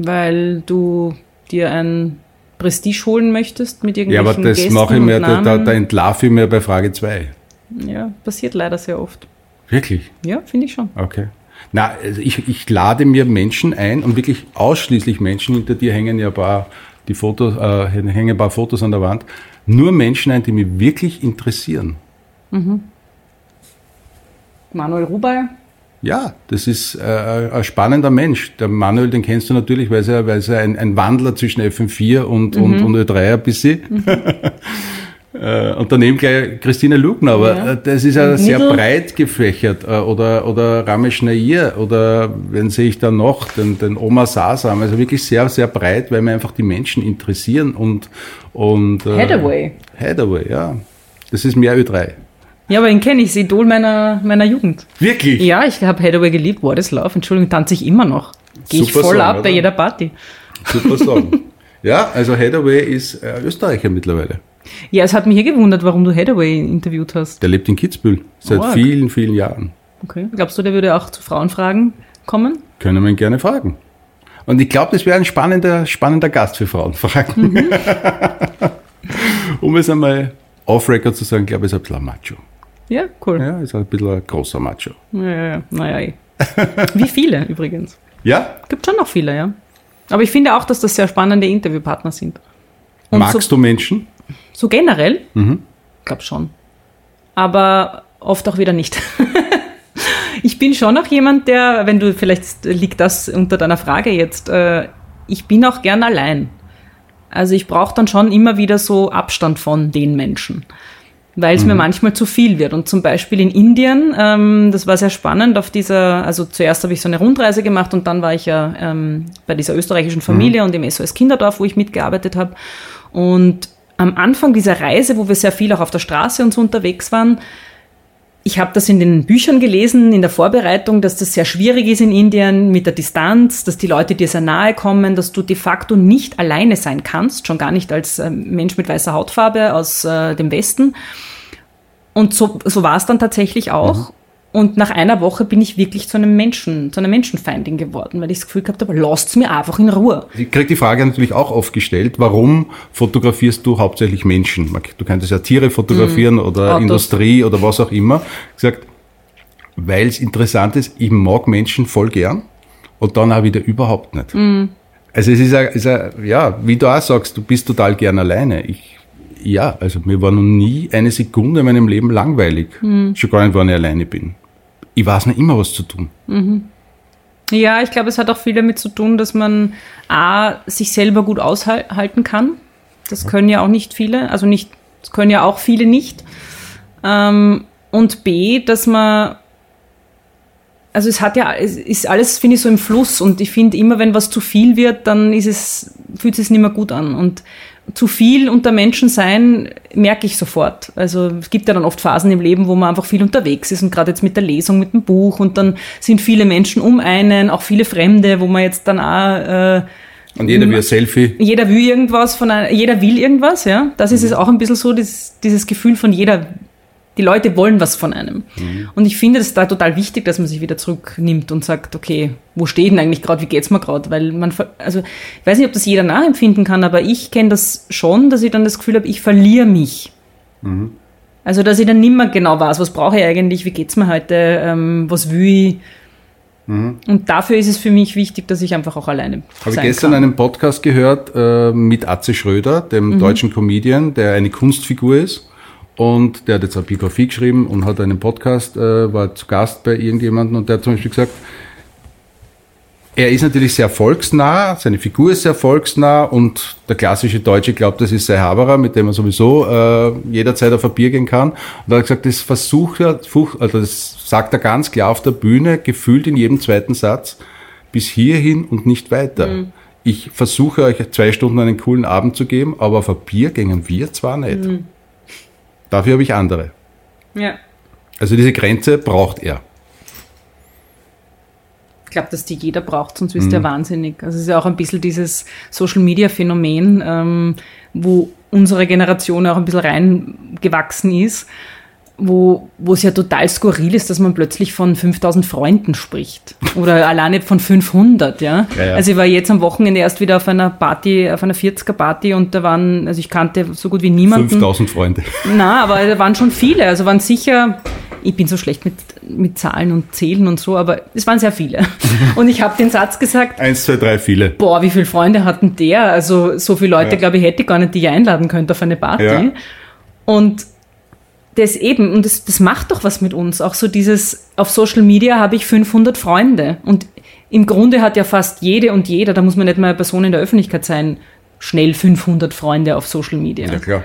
Weil du dir ein Prestige holen möchtest mit irgendwelchen Gästen. Ja, aber das mache ich mir, da, da, da entlarve ich mir bei Frage zwei. Ja, passiert leider sehr oft. Wirklich? Ja, finde ich schon. Okay. Na, also ich, ich lade mir Menschen ein und wirklich ausschließlich Menschen, hinter dir hängen ja ein paar, die Fotos, äh, hängen ein paar Fotos an der Wand, nur Menschen ein, die mich wirklich interessieren. Mhm. Manuel Rubai. Ja, das ist äh, ein spannender Mensch. Der Manuel, den kennst du natürlich, weil er, weil er ein, ein Wandler zwischen F M vier und, mhm. und, und Ö drei ein bisschen. Mhm. äh, und daneben gleich Christine Lugner, aber ja. das ist ja sehr breit gefächert. Äh, oder, oder Ramesh Nair, oder wen sehe ich da noch, den, den Oma Sasam. Also wirklich sehr, sehr breit, weil mir einfach die Menschen interessieren. und, und äh, Haddaway. Haddaway, ja. Das ist mehr Ö drei. Ja, aber ihn kenne ich, das Idol meiner, meiner Jugend. Wirklich? Ja, ich habe Haddaway geliebt, What is Love, Entschuldigung, tanze ich immer noch. Gehe ich voll Song, ab oder? Bei jeder Party. Super Song. Ja, also Haddaway ist äh, Österreicher mittlerweile. Ja, es hat mich hier gewundert, warum du Haddaway interviewt hast. Der lebt in Kitzbühel seit oh, vielen, vielen Jahren. Okay, glaubst du, der würde auch zu Frauenfragen kommen? Können wir ihn gerne fragen. Und ich glaube, das wäre ein spannender, spannender Gast für Frauenfragen. Mhm. Um es einmal off-record zu sagen, glaube ich, ist ein bisschen macho. Ja, cool. Ja, ist ein bisschen ein großer Macho. Ja, ja, ja. Naja, eh. Wie viele übrigens. Ja? Gibt schon noch viele, ja. Aber ich finde auch, dass das sehr spannende Interviewpartner sind. Und magst so, du Menschen? So generell? Mhm. Ich glaube schon. aber oft auch wieder nicht. Ich bin schon noch jemand, der, wenn du, vielleicht liegt das unter deiner Frage jetzt, äh, ich bin auch gern allein. Also ich brauche dann schon immer wieder so Abstand von den Menschen, weil es mhm. mir manchmal zu viel wird. Und zum Beispiel in Indien, ähm, das war sehr spannend, auf dieser, also zuerst habe ich so eine Rundreise gemacht und dann war ich ja ähm, bei dieser österreichischen Familie mhm. und im S O S Kinderdorf, wo ich mitgearbeitet habe. Und am Anfang dieser Reise, wo wir sehr viel auch auf der Straße und so unterwegs waren, ich habe das in den Büchern gelesen, in der Vorbereitung, dass das sehr schwierig ist in Indien mit der Distanz, dass die Leute dir sehr nahe kommen, dass du de facto nicht alleine sein kannst, schon gar nicht als Mensch mit weißer Hautfarbe aus äh, dem Westen. Und so, so war es dann tatsächlich auch. Mhm. Und nach einer Woche bin ich wirklich zu einem Menschen, zu einer Menschenfeindin geworden, weil ich das Gefühl gehabt habe, lasst es mir einfach in Ruhe. Ich kriege die Frage natürlich auch oft gestellt, warum fotografierst du hauptsächlich Menschen? Du könntest ja Tiere fotografieren mm, oder Autos. Industrie oder was auch immer. Ich gesagt, weil es interessant ist, ich mag Menschen voll gern und dann auch wieder überhaupt nicht. Mm. Also es ist ja, ist ja, ja, wie du auch sagst, du bist total gern alleine. Ich Ja, also mir war noch nie eine Sekunde in meinem Leben langweilig. Mhm. Schon gar nicht, wenn ich alleine bin. Ich weiß nicht immer, was zu tun. Mhm. Ja, ich glaube, es hat auch viel damit zu tun, dass man A, sich selber gut aushalten kann. Das können ja auch nicht viele, also nicht, das können ja auch viele nicht. Ähm, und B, dass man, also es hat ja, es ist alles, finde ich, so im Fluss. Und ich finde immer, wenn was zu viel wird, dann ist es, fühlt es sich nicht mehr gut an. Und zu viel unter Menschen sein, merke ich sofort. Also es gibt ja dann oft Phasen im Leben, wo man einfach viel unterwegs ist und gerade jetzt mit der Lesung, mit dem Buch und dann sind viele Menschen um einen, auch viele Fremde, wo man jetzt dann auch... Äh, und jeder will ein Selfie. Jeder will irgendwas, von einer, jeder will irgendwas, ja. Das ist mhm. es auch ein bisschen so, dieses, dieses Gefühl von jeder, die Leute wollen was von einem. Mhm. Und ich finde das da total wichtig, dass man sich wieder zurücknimmt und sagt, okay, wo steht denn eigentlich gerade, wie geht's mir gerade? Weil man, also ich weiß nicht, ob das jeder nachempfinden kann, aber ich kenne das schon, dass ich dann das Gefühl habe, ich verliere mich. Mhm. Also dass ich dann nicht mehr genau weiß, was brauche ich eigentlich, wie geht's mir heute, ähm, was will ich? Mhm. Und dafür ist es für mich wichtig, dass ich einfach auch alleine sein kann. Habe ich gestern einen Podcast gehört äh, mit Atze Schröder, dem mhm. deutschen Comedian, der eine Kunstfigur ist. Und der hat jetzt eine Biografie geschrieben und hat einen Podcast, äh, war zu Gast bei irgendjemandem und der hat zum Beispiel gesagt, er ist natürlich sehr volksnah, seine Figur ist sehr volksnah und der klassische Deutsche glaubt, das ist sein Haberer, mit dem man sowieso äh, jederzeit auf ein Bier gehen kann. Und er hat gesagt, das versucht er, also das sagt er ganz klar auf der Bühne, gefühlt in jedem zweiten Satz, bis hierhin und nicht weiter. Mhm. Ich versuche euch zwei Stunden einen coolen Abend zu geben, aber auf ein Bier gingen wir zwar nicht. Mhm. Dafür habe ich andere. Ja. Also diese Grenze braucht er. Ich glaube, dass die jeder braucht, sonst ist der mhm. wahnsinnig. Also es ist ja auch ein bisschen dieses Social-Media-Phänomen, ähm, wo unsere Generation auch ein bisschen reingewachsen ist, wo, wo es ja total skurril ist, dass man plötzlich von fünftausend Freunden spricht oder alleine von fünfhundert. Ja? Ja, ja. Also ich war jetzt am Wochenende erst wieder auf einer Party, auf einer vierziger Party und da waren, also ich kannte so gut wie niemanden. fünftausend Freunde. Na, aber da waren schon viele, also waren sicher... Ich bin so schlecht mit, mit Zahlen und Zählen und so, aber es waren sehr viele. Und ich habe den Satz gesagt. Eins, zwei, drei, viele. Boah, wie viele Freunde hatten der? Also so viele Leute, ja. glaube ich, hätte ich gar nicht, die ich einladen könnte auf eine Party. Ja. Und das eben, und das, das macht doch was mit uns. Auch so dieses, auf Social Media habe ich fünfhundert Freunde. Und im Grunde hat ja fast jede und jeder, da muss man nicht mal eine Person in der Öffentlichkeit sein, schnell fünfhundert Freunde auf Social Media. Ja, klar.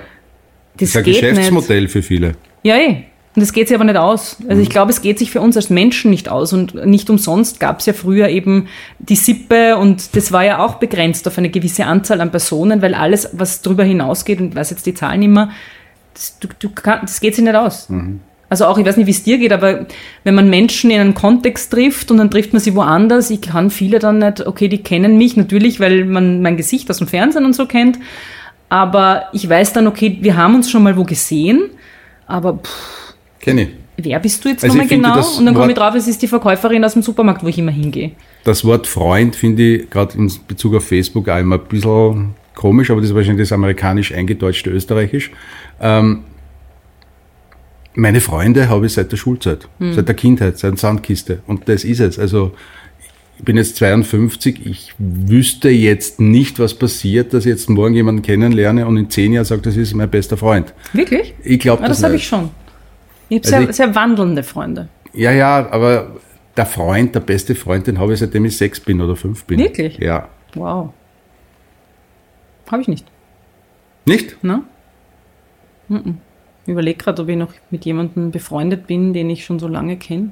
Das, das ist ein Geschäftsmodell nicht. Für viele. Ja, eh. Und das geht sich aber nicht aus. Also ich glaube, es geht sich für uns als Menschen nicht aus. Und nicht umsonst gab es ja früher eben die Sippe und das war ja auch begrenzt auf eine gewisse Anzahl an Personen, weil alles, was drüber hinausgeht, und ich weiß jetzt die Zahlen nicht mehr, das, du, du kann, das geht sich nicht aus. Mhm. Also auch, ich weiß nicht, wie es dir geht, aber wenn man Menschen in einen Kontext trifft und dann trifft man sie woanders, ich kann viele dann nicht, okay, die kennen mich natürlich, weil man mein Gesicht aus dem Fernsehen und so kennt, aber ich weiß dann, okay, wir haben uns schon mal wo gesehen, aber pff, kenne ich. Wer bist du jetzt also nochmal genau? Und dann komme ich drauf, es ist die Verkäuferin aus dem Supermarkt, wo ich immer hingehe. Das Wort Freund finde ich gerade in Bezug auf Facebook auch immer ein bisschen komisch, aber das ist wahrscheinlich das amerikanisch eingedeutschte Österreichisch. Ähm, meine Freunde habe ich seit der Schulzeit, hm. seit der Kindheit, seit der Sandkiste. Und das ist es. Also ich bin jetzt zweiundfünfzig, ich wüsste jetzt nicht, was passiert, dass ich jetzt morgen jemanden kennenlerne und in zehn Jahren sage, das ist mein bester Freund. Wirklich? Ich glaube, ja, das, das habe ich schon. Ich habe also sehr, sehr wandelnde Freunde. Ja, ja, aber der Freund, der beste Freund, den habe ich, seitdem ich sechs bin oder fünf bin. Wirklich? Ja. Wow. Habe ich nicht. Nicht? Nein. Nein. Ich überlege gerade, ob ich noch mit jemandem befreundet bin, den ich schon so lange kenne.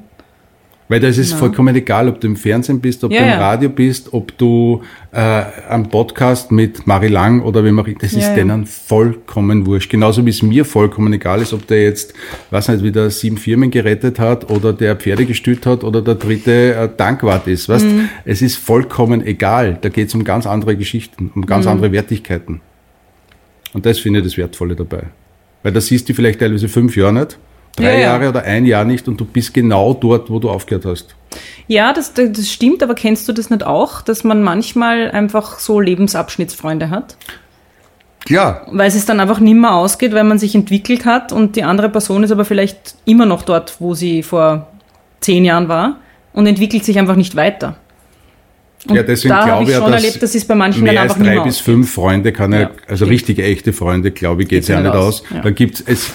Weil das ist vollkommen egal, ob du im Fernsehen bist, ob ja, du im ja. Radio bist, ob du äh, am Podcast mit Mari Lang oder wem auch immer. Das ja, ist ja. denen vollkommen wurscht. Genauso wie es mir vollkommen egal ist, ob der jetzt, weiß nicht, wieder sieben Firmen gerettet hat oder der Pferde gestützt hat oder der dritte äh, Tankwart ist. Weißt? Mhm. Es ist vollkommen egal. Da geht es um ganz andere Geschichten, um ganz mhm. andere Wertigkeiten. Und das finde ich das Wertvolle dabei. Weil das siehst du vielleicht teilweise fünf Jahre nicht, drei ja, Jahre ja. oder ein Jahr nicht und du bist genau dort, wo du aufgehört hast. Ja, das, das stimmt, aber kennst du das nicht auch, dass man manchmal einfach so Lebensabschnittsfreunde hat? Klar. Weil es dann einfach nicht mehr ausgeht, weil man sich entwickelt hat und die andere Person ist aber vielleicht immer noch dort, wo sie vor zehn Jahren war und entwickelt sich einfach nicht weiter. Und ja, deswegen da glaube ich schon dass erlebt, dass es bei manchen mehr dann einfach als drei bis fünf Freunde kann ja, also geht. richtige, echte Freunde, glaube ich, geht es ja nicht aus. aus. Ja. Da gibt es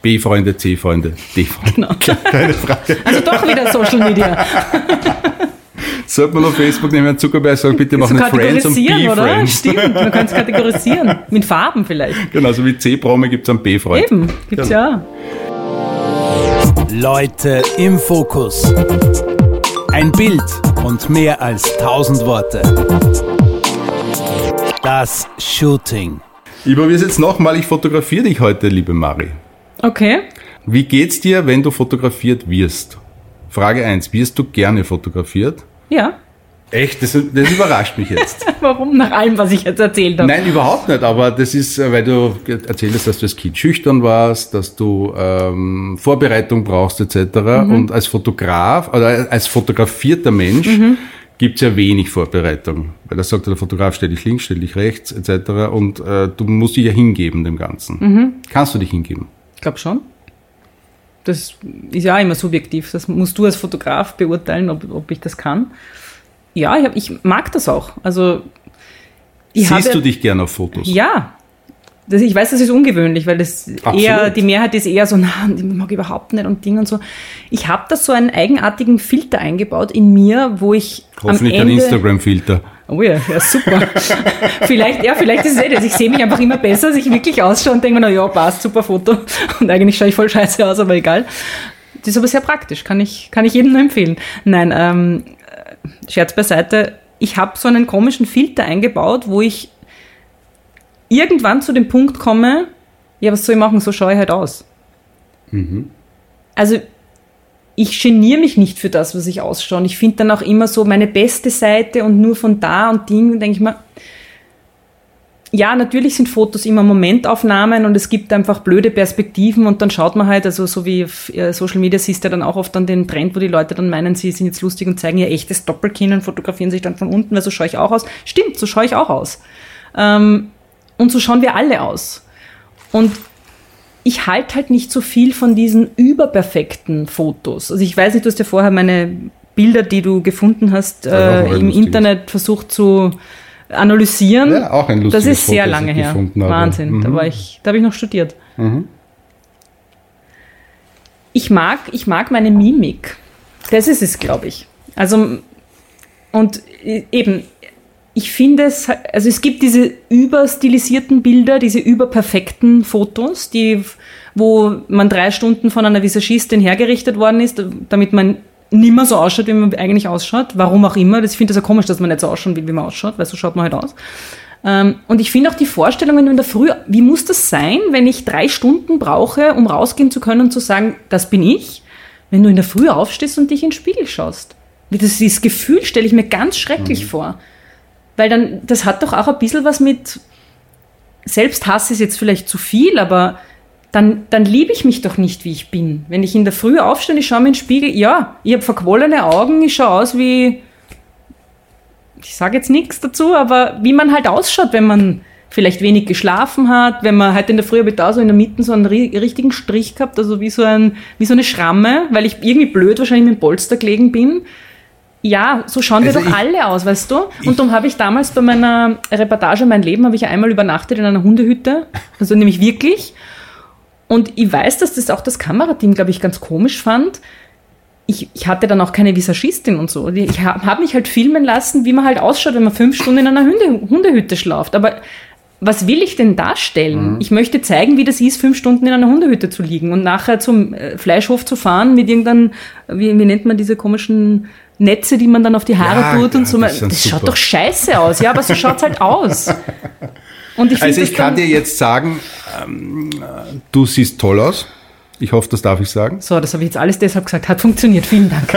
B-Freunde, C-Freunde, D-Freunde. Genau. Keine Frage. Also doch wieder Social Media. Sollte man auf Facebook nehmen, einen Zuckerberg sagen, bitte mach so nicht Friends und B-Friends. Stimmt, man kann es kategorisieren. Mit Farben vielleicht. Genau, so wie C-Brome gibt es einen B-Freund. Eben, gibt es ja. ja. Leute im Fokus. Ein Bild und mehr als tausend Worte. Das Shooting. Ich probiere es jetzt nochmal. Ich fotografiere dich heute, liebe Mari. Okay. Wie geht's dir, wenn du fotografiert wirst? Frage eins. Wirst du gerne fotografiert? Ja. Echt? Das, das überrascht mich jetzt. Warum? Nach allem, was ich jetzt erzählt habe? Nein, überhaupt nicht. Aber das ist, weil du erzählt hast, dass du als Kind schüchtern warst, dass du ähm, Vorbereitung brauchst et cetera. Mhm. Und als Fotograf oder als fotografierter Mensch mhm. gibt es ja wenig Vorbereitung. Weil das sagt der Fotograf, stell dich links, stell dich rechts et cetera. Und äh, du musst dich ja hingeben dem Ganzen. Mhm. Kannst du dich hingeben? Ich glaube schon. Das ist ja auch immer subjektiv. Das musst du als Fotograf beurteilen, ob, ob ich das kann. Ja, ich, hab, ich mag das auch. Also, ich Siehst habe, du dich gerne auf Fotos? Ja. Das, ich weiß, das ist ungewöhnlich, weil das Absolut. eher die Mehrheit ist eher so, na, ich mag überhaupt nicht und Ding und so. Ich habe da so einen eigenartigen Filter eingebaut in mir, wo ich Hoffentlich am Ende... ein Instagram-Filter. Oh ja, ja super. vielleicht, ja, vielleicht ist es eh das. Ich sehe mich einfach immer besser, als ich wirklich ausschaue und denke mir, na ja, passt, super Foto. Und eigentlich schaue ich voll scheiße aus, aber egal. Das ist aber sehr praktisch, kann ich, kann ich jedem nur empfehlen. Nein, ähm... Scherz beiseite, ich habe so einen komischen Filter eingebaut, wo ich irgendwann zu dem Punkt komme, ja, was soll ich machen, so schaue ich halt aus. Mhm. Also ich geniere mich nicht für das, was ich ausschaue. Und ich finde dann auch immer so meine beste Seite und nur von da und Ding. Und denke ich mir, ja, natürlich sind Fotos immer Momentaufnahmen und es gibt einfach blöde Perspektiven und dann schaut man halt, also so wie auf Social Media siehst du ja dann auch oft dann den Trend, wo die Leute dann meinen, sie sind jetzt lustig und zeigen ihr echtes Doppelkinn und fotografieren sich dann von unten, weil so schaue ich auch aus. Stimmt, so schaue ich auch aus. Ähm, und so schauen wir alle aus. Und ich halte halt nicht so viel von diesen überperfekten Fotos. Also ich weiß nicht, du hast ja vorher meine Bilder, die du gefunden hast, äh, im Internet versucht zu analysieren. Ja, auch ein lustiges Das ist sehr Foto, lange her. Wahnsinn, mhm. da war ich, da habe ich noch studiert. Mhm. Ich mag, ich mag meine Mimik. Das ist es, glaube ich. Also, und eben, ich finde es, also es gibt diese überstilisierten Bilder, diese überperfekten Fotos, die, wo man drei Stunden von einer Visagistin hergerichtet worden ist, damit man nicht mehr so ausschaut, wie man eigentlich ausschaut. Warum auch immer. Ich finde das ja komisch, dass man nicht so ausschauen will, wie man ausschaut, weil so schaut man halt aus. Und ich finde auch die Vorstellung, wenn du in der Früh, wie muss das sein, wenn ich drei Stunden brauche, um rausgehen zu können und zu sagen, das bin ich, wenn du in der Früh aufstehst und dich in den Spiegel schaust. Das, dieses Gefühl stelle ich mir ganz schrecklich mhm. vor. Weil dann, das hat doch auch ein bisschen was mit, Selbsthass ist jetzt vielleicht zu viel, aber Dann, dann liebe ich mich doch nicht, wie ich bin. Wenn ich in der Früh aufstehe, ich schaue mir in den Spiegel, ja, ich habe verquollene Augen, ich schaue aus wie, ich sage jetzt nichts dazu, aber wie man halt ausschaut, wenn man vielleicht wenig geschlafen hat, wenn man halt in der Früh, habe ich da so in der Mitte so einen ri- richtigen Strich gehabt, also wie so, ein, wie so eine Schramme, weil ich irgendwie blöd wahrscheinlich mit dem Polster gelegen bin. Ja, so schauen also wir doch ich, alle aus, weißt du? Und darum habe ich damals bei meiner Reportage Mein Leben, habe ich ja einmal übernachtet in einer Hundehütte, also nämlich wirklich. Und ich weiß, dass das auch das Kamerateam, glaube ich, ganz komisch fand. Ich, ich hatte dann auch keine Visagistin und so. Ich habe mich halt filmen lassen, wie man halt ausschaut, wenn man fünf Stunden in einer Hunde, Hundehütte schlaft. Aber was will ich denn darstellen? Mhm. Ich möchte zeigen, wie das ist, fünf Stunden in einer Hundehütte zu liegen und nachher zum äh, Fleischhof zu fahren mit irgendeinem, wie, wie nennt man diese komischen Netze, die man dann auf die Haare ja, tut und ja, so. Das, das schaut doch scheiße aus. Ja, aber so schaut's halt aus. Und ich also ich kann dir jetzt sagen, ähm, du siehst toll aus. Ich hoffe, das darf ich sagen. So, das habe ich jetzt alles deshalb gesagt. Hat funktioniert. Vielen Dank.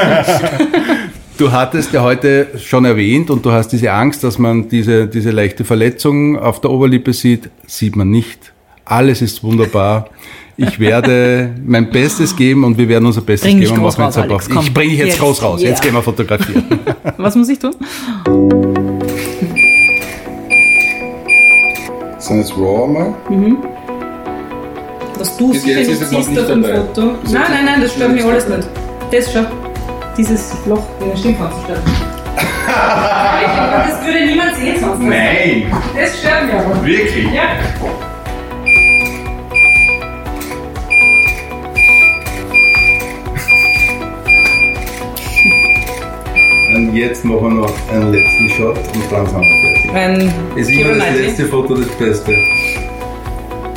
Du hattest ja heute schon erwähnt und du hast diese Angst, dass man diese, diese leichte Verletzung auf der Oberlippe sieht. Sieht man nicht. Alles ist wunderbar. Ich werde mein Bestes geben und wir werden unser Bestes bring geben. Groß raus, Alex, ich bringe dich jetzt, jetzt groß raus. Yeah. Jetzt gehen wir fotografieren. Was muss ich tun? Sind jetzt raw mal? Mhm. Dass du es siehst, siehst auf dem Foto. Nein, nein, nein, das stört mich alles nicht. Das schon. Dieses Loch in der Stimmfarbe zu stellen. Das würde niemand sehen sonst. Nein! Das stört mich aber. Wirklich? Ja. Und jetzt machen wir noch einen letzten Shot und dann sind wir fertig. Ein ist immer das letzte Foto das Beste.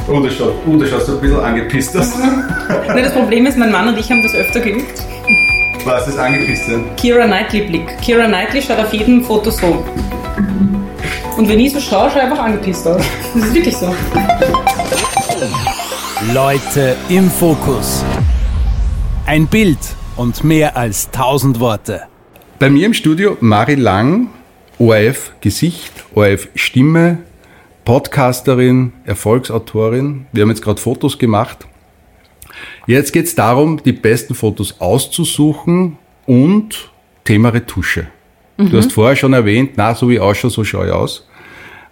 Oh, das schaut, oh, das schaust du ein bisschen angepisst aus. Nein, das Problem ist, mein Mann und ich haben das öfter geübt. Was ist angepisst denn? Keira Knightley-Blick. Keira Knightley schaut auf jedem Foto so. Und wenn ich so schaue, schaue ich einfach angepisst aus. Das ist wirklich so. Leute im Fokus. Ein Bild und mehr als tausend Worte. Bei mir im Studio Mari Lang, O R F Gesicht, O R F Stimme, Podcasterin, Erfolgsautorin. Wir haben jetzt gerade Fotos gemacht. Jetzt geht es darum, die besten Fotos auszusuchen und Thema Retusche. Mhm. Du hast vorher schon erwähnt, na, so wie ich ausschaue, so schaue ich aus.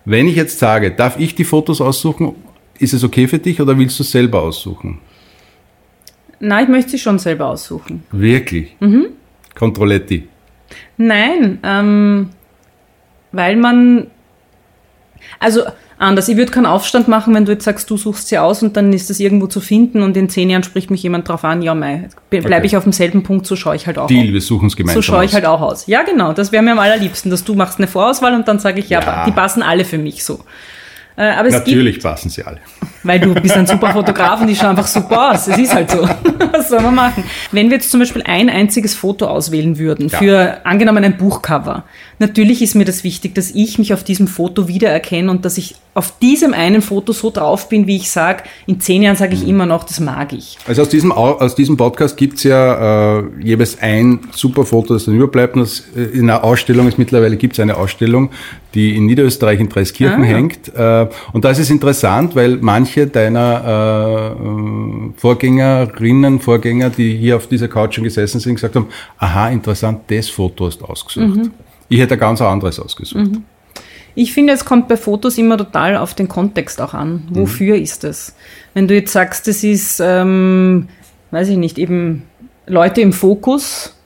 Wenn ich jetzt sage, darf ich die Fotos aussuchen, ist es okay für dich oder willst du es selber aussuchen? Nein, ich möchte sie schon selber aussuchen. Wirklich? Mhm. Kontrolletti? Nein, ähm, weil man... Also anders, ich würde keinen Aufstand machen, wenn du jetzt sagst, du suchst sie aus und dann ist das irgendwo zu finden und in zehn Jahren spricht mich jemand drauf an, ja mei, bleibe okay. Ich auf demselben Punkt, so schaue ich halt auch Deal, aus. Deal, wir suchen es gemeinsam. So schaue ich aus. Halt auch aus. Ja genau, das wäre mir am allerliebsten, dass du machst eine Vorauswahl und dann sage ich, ja, ja, die passen alle für mich so. Aber es natürlich gibt, passen sie alle. Weil du bist ein super Fotograf und die schauen einfach super aus. Es ist halt so. Was soll man machen? Wenn wir jetzt zum Beispiel ein einziges Foto auswählen würden, ja. Für angenommen ein Buchcover, natürlich ist mir das wichtig, dass ich mich auf diesem Foto wiedererkenne und dass ich auf diesem einen Foto so drauf bin, wie ich sage, in zehn Jahren sage ich immer noch, das mag ich. Also aus diesem, aus diesem Podcast gibt es ja äh, jeweils ein super Foto, das dann überbleibt. Und das in einer Ausstellung ist mittlerweile, gibt es eine Ausstellung, die in Niederösterreich in Dreiskirchen ah, hängt. Ja. Äh, und das ist interessant, weil manche deiner äh, Vorgängerinnen, Vorgänger, die hier auf dieser Couch schon gesessen sind, gesagt haben, aha, interessant, das Foto hast du ausgesucht. Mhm. Ich hätte ein ganz anderes ausgesucht. Mhm. Ich finde, es kommt bei Fotos immer total auf den Kontext auch an. Wofür mhm. ist es? Wenn du jetzt sagst, das ist, ähm, weiß ich nicht, eben Leute im Fokus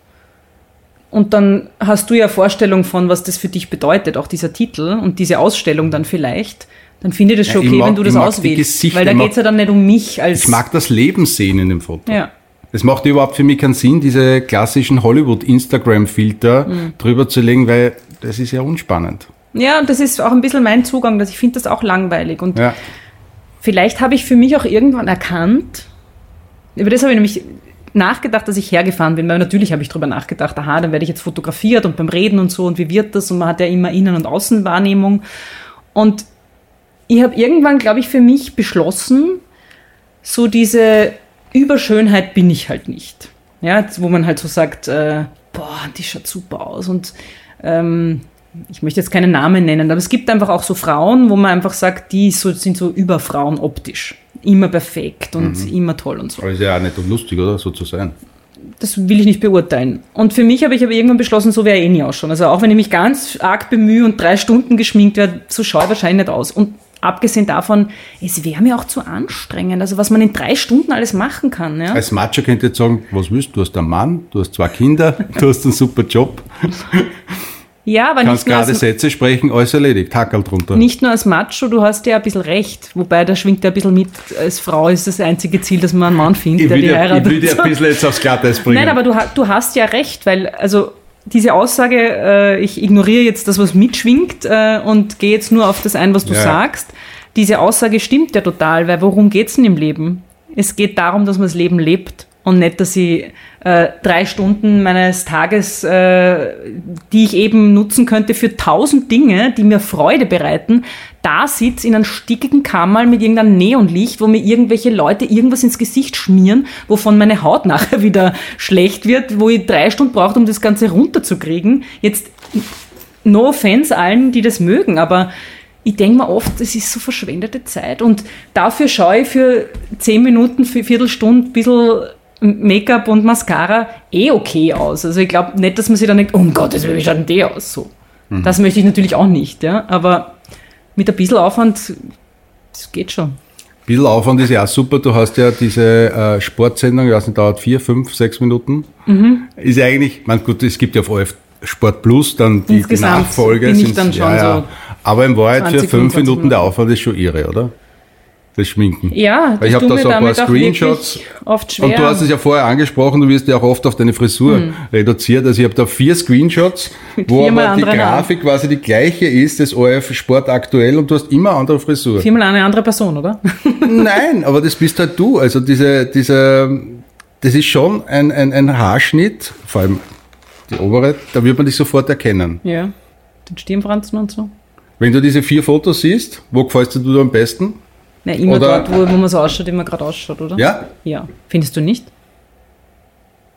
und dann hast du ja Vorstellung von, was das für dich bedeutet, auch dieser Titel und diese Ausstellung dann vielleicht, dann finde ich das schon ja, okay, mag, wenn du das auswählst, weil da geht es ja dann nicht um mich als... Ich mag das Leben sehen in dem Foto. Ja. Es macht überhaupt für mich keinen Sinn, diese klassischen Hollywood-Instagram-Filter mhm. drüber zu legen, weil das ist ja unspannend. Ja, und das ist auch ein bisschen mein Zugang, dass ich finde das auch langweilig. Und ja. Vielleicht habe ich für mich auch irgendwann erkannt, über das habe ich nämlich nachgedacht, dass ich hergefahren bin, weil natürlich habe ich drüber nachgedacht, aha, dann werde ich jetzt fotografiert und beim Reden und so und wie wird das und man hat ja immer Innen- und Außenwahrnehmung. Und ich habe irgendwann, glaube ich, für mich beschlossen, so diese Überschönheit bin ich halt nicht. Ja, wo man halt so sagt, äh, boah, die schaut super aus und ähm, ich möchte jetzt keine Namen nennen, aber es gibt einfach auch so Frauen, wo man einfach sagt, die so, sind so Überfrauen optisch. Immer perfekt und mhm. immer toll und so. Aber ist ja auch nicht lustig, oder? So zu sein. Das will ich nicht beurteilen. Und für mich habe ich aber irgendwann beschlossen, so wäre ich eh nie ausschauen. Also auch wenn ich mich ganz arg bemühe und drei Stunden geschminkt werde, so schaue ich wahrscheinlich nicht aus. Und abgesehen davon, es wäre mir auch zu anstrengend. Also was man in drei Stunden alles machen kann. Ja? Als Macho könnt ihr jetzt sagen, was willst du? Du hast einen Mann, du hast zwei Kinder, du hast einen super Job. Ja, aber kannst gerade als, Sätze sprechen, alles erledigt, Hackerl drunter. Nicht nur als Macho, du hast ja ein bisschen recht, wobei da schwingt ja ein bisschen mit, als Frau ist das einzige Ziel, dass man einen Mann findet, der die ja, heiratet. Ich will dir ein bisschen jetzt aufs Glatteis bringen. Nein, aber du, du hast ja recht, weil also diese Aussage, äh, ich ignoriere jetzt das, was mitschwingt äh, und gehe jetzt nur auf das ein, was du ja. sagst, diese Aussage stimmt ja total, weil worum geht's denn im Leben? Es geht darum, dass man das Leben lebt. Und nicht, dass ich äh, drei Stunden meines Tages, äh, die ich eben nutzen könnte für tausend Dinge, die mir Freude bereiten, da sitze in einem stickigen Kammerl mit irgendeinem Neonlicht, wo mir irgendwelche Leute irgendwas ins Gesicht schmieren, wovon meine Haut nachher wieder schlecht wird, wo ich drei Stunden brauche, um das Ganze runterzukriegen. Jetzt, no offense allen, die das mögen, aber ich denke mir oft, es ist so verschwendete Zeit. Und dafür schaue ich für zehn Minuten, für Viertelstunde ein bisschen Make-up und Mascara eh okay aus. Also ich glaube nicht, dass man sich dann denkt, oh mein Gott, wie schaut denn der aus? So. Mhm. Das möchte ich natürlich auch nicht. Ja? Aber mit ein bisschen Aufwand, das geht schon. Ein bisschen Aufwand ist ja auch super. Du hast ja diese äh, Sportsendung, ich weiß nicht, dauert vier, fünf, sechs Minuten. Mhm. Ist ja eigentlich, ich meine, gut, es gibt ja auf O R F Sport Plus dann die, die Nachfolge. Bin ich dann schon ja, ja. So aber in Wahrheit für fünf Minuten, Minuten der Aufwand ist schon irre, oder? Das Schminken. Ja, weil ich habe da so ein paar Screenshots. Oft schwer. Und du hast es ja vorher angesprochen, du wirst ja auch oft auf deine Frisur hm. reduziert. Also ich habe da vier Screenshots, mit wo aber die Grafik Hand. Quasi die gleiche ist, das O R F Sport aktuell und du hast immer andere Frisur. Viermal eine andere Person, oder? Nein, aber das bist halt du. Also diese, diese, das ist schon ein, ein, ein Haarschnitt, vor allem die obere, da wird man dich sofort erkennen. Ja, den Stirnfransen und so. Wenn du diese vier Fotos siehst, wo gefällst du dir am besten? Nein, immer oder, dort, wo, wo man so ausschaut, wie man gerade ausschaut, oder? Ja. Ja. Findest du nicht?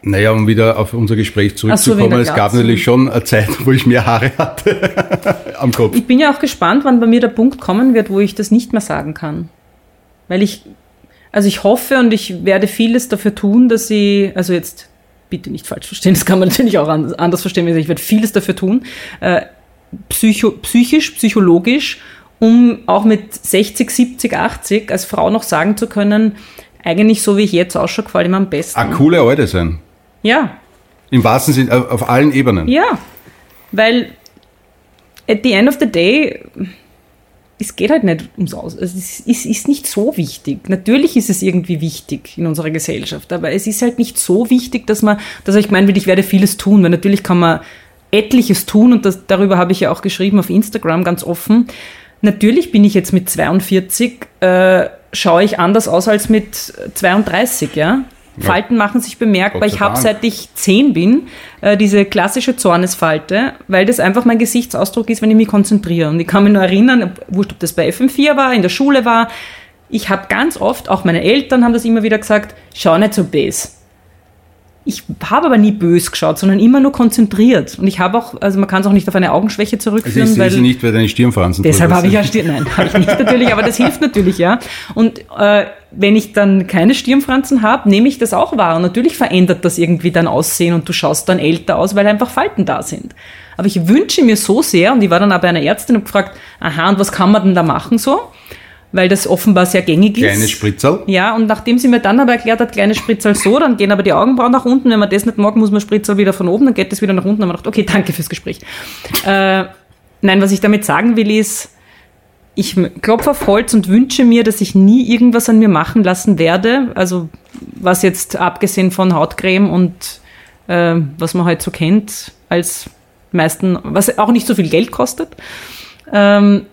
Naja, um wieder auf unser Gespräch zurückzukommen, so, es gab natürlich schon eine Zeit, wo ich mehr Haare hatte am Kopf. Ich bin ja auch gespannt, wann bei mir der Punkt kommen wird, wo ich das nicht mehr sagen kann. Weil ich, also ich hoffe und ich werde vieles dafür tun, dass ich, also jetzt bitte nicht falsch verstehen, das kann man natürlich auch anders verstehen, ich werde vieles dafür tun, äh, psycho, psychisch, psychologisch, um auch mit sechzig, siebzig, achtzig als Frau noch sagen zu können, eigentlich so wie ich jetzt ausschaue, gefällt mir am besten. Eine coole Alte sein. Ja. Im wahrsten Sinne, auf allen Ebenen. Ja, weil at the end of the day, es geht halt nicht ums Aus. Also es ist, ist nicht so wichtig. Natürlich ist es irgendwie wichtig in unserer Gesellschaft, aber es ist halt nicht so wichtig, dass man, dass ich meine, ich werde vieles tun, weil natürlich kann man etliches tun und das, darüber habe ich ja auch geschrieben auf Instagram ganz offen. Natürlich bin ich jetzt mit zweiundvierzig, äh, schaue ich anders aus als mit zweiunddreißig, ja. ja. Falten machen sich bemerkbar. Ich habe, seit ich zehn bin, äh, diese klassische Zornesfalte, weil das einfach mein Gesichtsausdruck ist, wenn ich mich konzentriere. Und ich kann mich nur erinnern, wurscht, ob das bei F M vier war, in der Schule war, ich habe ganz oft, auch meine Eltern haben das immer wieder gesagt, schau nicht so böse. Ich habe aber nie böse geschaut, sondern immer nur konzentriert. Und ich habe auch, also man kann es auch nicht auf eine Augenschwäche zurückführen. Also ich sehe sie nicht, weil deine Stirnfransen drüber sind. Deshalb habe ich ja Stirn, nein, habe ich nicht natürlich, aber das hilft natürlich, ja. Und äh, wenn ich dann keine Stirnfransen habe, nehme ich das auch wahr. Und natürlich verändert das irgendwie dein Aussehen und du schaust dann älter aus, weil einfach Falten da sind. Aber ich wünsche mir so sehr, und ich war dann auch bei einer Ärztin und gefragt, aha, und was kann man denn da machen so? Weil das offenbar sehr gängig ist. Kleine Spritzerl. Ja, und nachdem sie mir dann aber erklärt hat, kleine Spritzerl so, dann gehen aber die Augenbrauen nach unten. Wenn man das nicht mag, muss man Spritzerl wieder von oben, dann geht das wieder nach unten. Dann haben wir gedacht, okay, danke fürs Gespräch. Äh, nein, was ich damit sagen will, ist, ich klopfe auf Holz und wünsche mir, dass ich nie irgendwas an mir machen lassen werde. Also was jetzt abgesehen von Hautcreme und äh, was man halt so kennt als meisten, was auch nicht so viel Geld kostet. Ähm,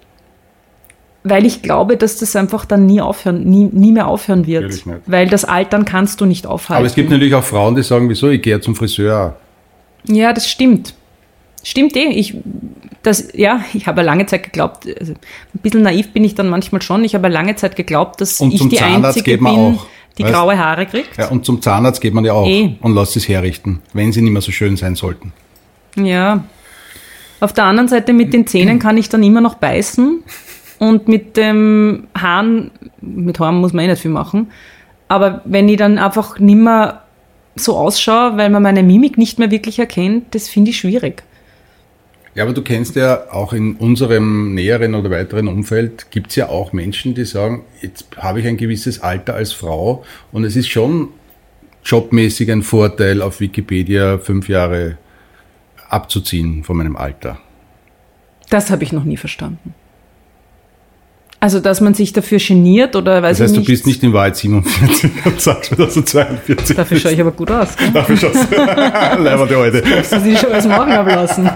Weil ich glaube, dass das einfach dann nie aufhören, nie, nie mehr aufhören wird. Natürlich nicht. Weil das Altern kannst du nicht aufhalten. Aber es gibt natürlich auch Frauen, die sagen, wieso, ich gehe zum Friseur. Ja, das stimmt. Stimmt eh. Ich, das, ja, ich habe lange Zeit geglaubt, also ein bisschen naiv bin ich dann manchmal schon, ich habe lange Zeit geglaubt, dass und ich die Zahnarzt Einzige bin, auch, die weißt? graue Haare kriegt. Ja, und zum Zahnarzt geht man ja auch eh. Und lässt es herrichten, wenn sie nicht mehr so schön sein sollten. Ja. Auf der anderen Seite mit den Zähnen kann ich dann immer noch beißen. Und mit dem Haaren, mit Haaren muss man eh nicht viel machen, aber wenn ich dann einfach nicht mehr so ausschaue, weil man meine Mimik nicht mehr wirklich erkennt, das finde ich schwierig. Ja, aber du kennst ja auch in unserem näheren oder weiteren Umfeld, gibt es ja auch Menschen, die sagen, jetzt habe ich ein gewisses Alter als Frau und es ist schon jobmäßig ein Vorteil, auf Wikipedia fünf Jahre abzuziehen von meinem Alter. Das habe ich noch nie verstanden. Also, dass man sich dafür geniert oder weiß ich nicht. Das heißt, du bist nicht in Wahrheit siebenundvierzig und sagst mir, dass du zweiundvierzig Dafür schaue ich aber gut aus. Gell? Dafür schaust du. Leider die heute. Das kannst du nicht schon als morgen ablassen.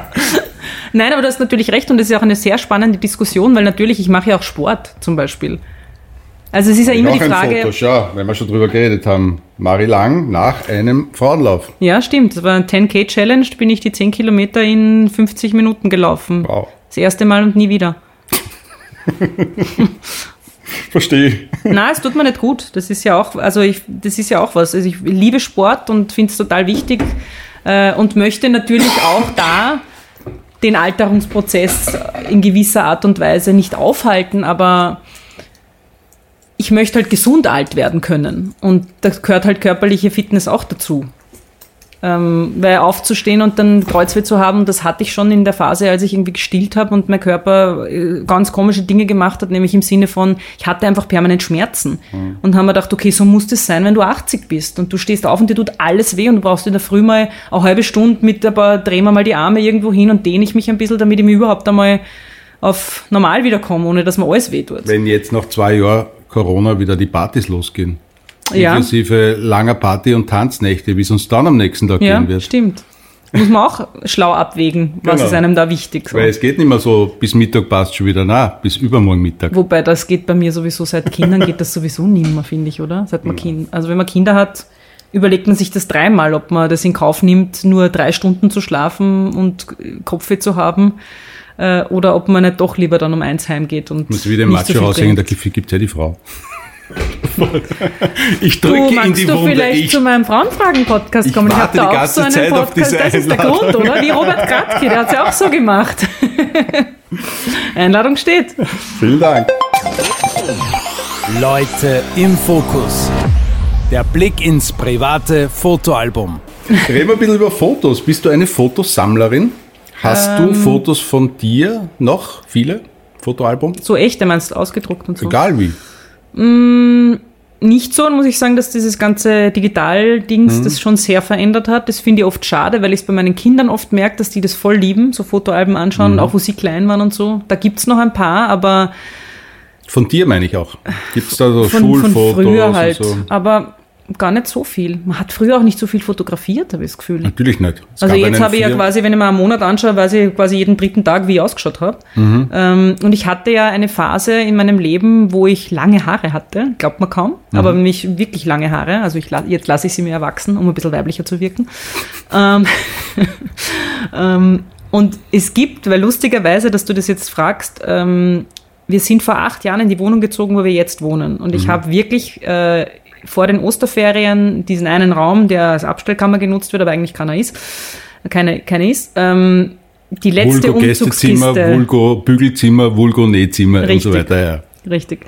Nein, aber du hast natürlich recht und das ist ja auch eine sehr spannende Diskussion, weil natürlich, ich mache ja auch Sport zum Beispiel. Also, es ist ja immer die Frage. Ein Foto, schau, wenn wir schon drüber geredet haben. Mari Lang nach einem Frauenlauf. Ja, stimmt. Das war eine zehn Kilometer Challenge, bin ich die zehn Kilometer in fünfzig Minuten gelaufen. Wow. Das erste Mal und nie wieder. Verstehe. Nein, es tut mir nicht gut. Das ist ja auch, also ich, das ist ja auch was. Also ich liebe Sport und finde es total wichtig äh, und möchte natürlich auch da den Alterungsprozess in gewisser Art und Weise nicht aufhalten, aber ich möchte halt gesund alt werden können. Und da gehört halt körperliche Fitness auch dazu. Ähm, weil aufzustehen und dann Kreuzweh zu haben, das hatte ich schon in der Phase, als ich irgendwie gestillt habe und mein Körper ganz komische Dinge gemacht hat, nämlich im Sinne von, ich hatte einfach permanent Schmerzen mhm. und haben mir gedacht, okay, so muss das sein, wenn du achtzig bist und du stehst auf und dir tut alles weh und du brauchst in der Früh mal eine halbe Stunde mit, aber drehen wir mal die Arme irgendwo hin und dehne ich mich ein bisschen, damit ich mich überhaupt einmal auf normal wiederkomme, ohne dass mir alles weh tut. Wenn jetzt nach zwei Jahren Corona wieder die Partys losgehen. Ja. Inklusive langer Party und Tanznächte, wie es uns dann am nächsten Tag ja, gehen wird. Ja, stimmt. Muss man auch schlau abwägen, was genau. ist einem da wichtig. So. Weil es geht nicht mehr so, bis Mittag passt schon wieder, nein, bis übermorgen Mittag. Wobei, das geht bei mir sowieso, seit Kindern geht das sowieso nicht mehr, finde ich, oder? Seit man ja. Kind, also wenn man Kinder hat, überlegt man sich das dreimal, ob man das in Kauf nimmt, nur drei Stunden zu schlafen und Kopfweh zu haben. Äh, oder ob man nicht doch lieber dann um eins heimgeht. Und muss wieder im Macho raushängen, da gibt es ja die Frau. Ich drücke in die Wunde. Du vielleicht ich, zu meinem Frauenfragen-Podcast kommen? Ich warte ich die ganze so einen Zeit Podcast, auf diese Einladung. Das ist der Grund, oder? Wie Robert Kratke, der hat es ja auch so gemacht. Einladung steht. Vielen Dank. Leute im Fokus. Der Blick ins private Fotoalbum. Reden wir ein bisschen über Fotos. Bist du eine Fotosammlerin? Hast ähm, du Fotos von dir noch? Viele? Fotoalbum? So echte, meinst du, ausgedruckt und so? Egal wie. Nicht so, und muss ich sagen, dass dieses ganze Digital-Dings mhm. das schon sehr verändert hat. Das finde ich oft schade, weil ich es bei meinen Kindern oft merke, dass die das voll lieben, so Fotoalben anschauen, mhm. auch wo sie klein waren und so. Da gibt es noch ein paar, aber... Von dir meine ich auch. Gibt es da so von, Schulfotos von früher halt, und so? Aber gar nicht so viel. Man hat früher auch nicht so viel fotografiert, habe ich das Gefühl. Natürlich nicht. Es also jetzt habe ich ja quasi, wenn ich mir einen Monat anschaue, weiß ich quasi jeden dritten Tag, wie ich ausgeschaut habe. Mhm. Ähm, und ich hatte ja eine Phase in meinem Leben, wo ich lange Haare hatte. Glaubt man kaum. Mhm. Aber mich wirklich lange Haare. Also ich, jetzt lasse ich sie mir erwachsen, um ein bisschen weiblicher zu wirken. ähm, ähm, und es gibt, weil lustigerweise, dass du das jetzt fragst, ähm, wir sind vor acht Jahren in die Wohnung gezogen, wo wir jetzt wohnen. Und ich mhm. habe wirklich... Äh, vor den Osterferien diesen einen Raum, der als Abstellkammer genutzt wird, aber eigentlich keiner ist, keine, keine ist, ähm, die letzte Vulgo Umzugskiste. Vulgo-Gästezimmer, Vulgo-Bügelzimmer, Vulgo-Nähzimmer und so weiter. Ja. Richtig.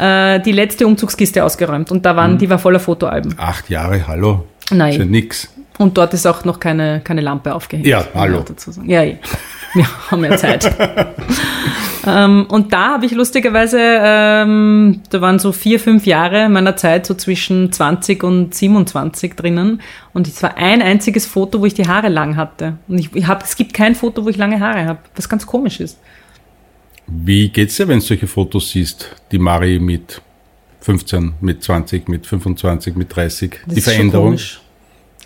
Äh, die letzte Umzugskiste ausgeräumt und da waren, hm. die war voller Fotoalben. Acht Jahre, hallo. Nein. Ist ja nix. Und dort ist auch noch keine, keine Lampe aufgehängt. Ja, hallo. Dazu sagen. Ja, ja. Wir haben ja Zeit. ähm, und da habe ich lustigerweise, ähm, da waren so vier, fünf Jahre meiner Zeit so zwischen zwanzig und siebenundzwanzig drinnen. Und es war ein einziges Foto, wo ich die Haare lang hatte. Und ich, ich hab, es gibt kein Foto, wo ich lange Haare habe, was ganz komisch ist. Wie geht's dir, wenn du solche Fotos siehst, die Mari mit fünfzehn, mit zwanzig, mit fünfundzwanzig, mit dreißig? Das die ist Veränderung. Schon komisch.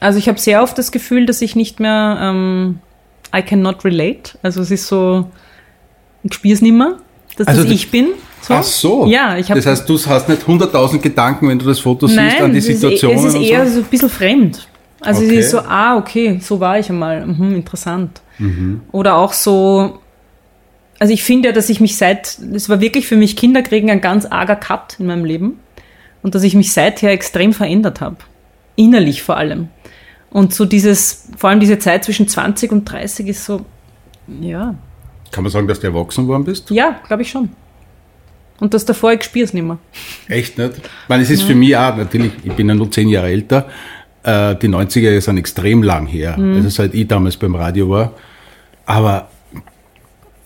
Also ich habe sehr oft das Gefühl, dass ich nicht mehr... Ähm, I cannot relate. Also es ist so, ich spüre es nicht mehr, dass also das ich bin. So. Ach so. Ja, ich hab, das heißt, du hast nicht hunderttausend Gedanken, wenn du das Foto nein, siehst, an die Situation. Nein, es ist eher so. so ein bisschen fremd. Also okay. Es ist so, ah, okay, so war ich einmal. Mhm, interessant. Mhm. Oder auch so, also ich finde ja, dass ich mich seit, es war wirklich für mich Kinderkriegen ein ganz arger Cut in meinem Leben und dass ich mich seither extrem verändert habe. Innerlich vor allem. Und so dieses, vor allem diese Zeit zwischen zwanzig und dreißig ist so, ja. Kann man sagen, dass du erwachsen worden bist? Ja, glaube ich schon. Und dass davor, ich spüre es nicht mehr. Echt nicht? Ich meine, es ist ja. für mich auch, natürlich, ich bin ja nur zehn Jahre älter, äh, die neunziger sind extrem lang her, mhm. also seit ich damals beim Radio war. Aber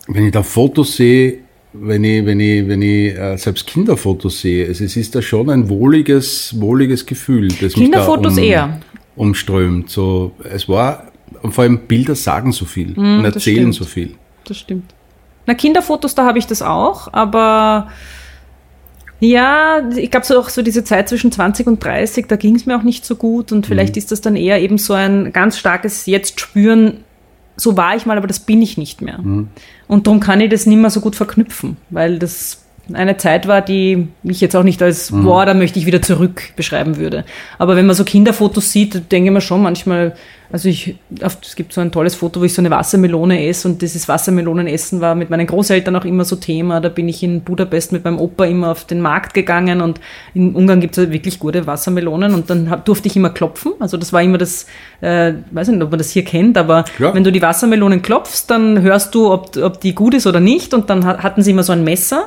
wenn ich da Fotos sehe, wenn ich, wenn ich, wenn ich äh, selbst Kinderfotos sehe, also es ist da schon ein wohliges, wohliges Gefühl. Das Kinderfotos mich da um, eher. umströmt. So, es war, und vor allem Bilder sagen so viel mm, und erzählen so viel. Das stimmt. Na, Kinderfotos, da habe ich das auch, aber ja, ich glaube so auch so diese Zeit zwischen zwanzig und dreißig, da ging es mir auch nicht so gut und vielleicht mhm. ist das dann eher eben so ein ganz starkes jetzt spüren, so war ich mal, aber das bin ich nicht mehr. Mhm. Und darum kann ich das nicht mehr so gut verknüpfen, weil das eine Zeit war, die ich jetzt auch nicht als, mhm. boah, da möchte ich wieder zurück beschreiben würde. Aber wenn man so Kinderfotos sieht, denke ich mir schon manchmal, also ich, es gibt so ein tolles Foto, wo ich so eine Wassermelone esse und dieses Wassermelonenessen war mit meinen Großeltern auch immer so Thema. Da bin ich in Budapest mit meinem Opa immer auf den Markt gegangen und in Ungarn gibt es halt wirklich gute Wassermelonen und dann hab, durfte ich immer klopfen. Also das war immer das, äh, weiß nicht, ob man das hier kennt, aber ja. Wenn du die Wassermelonen klopfst, dann hörst du, ob, ob die gut ist oder nicht und dann hatten sie immer so ein Messer.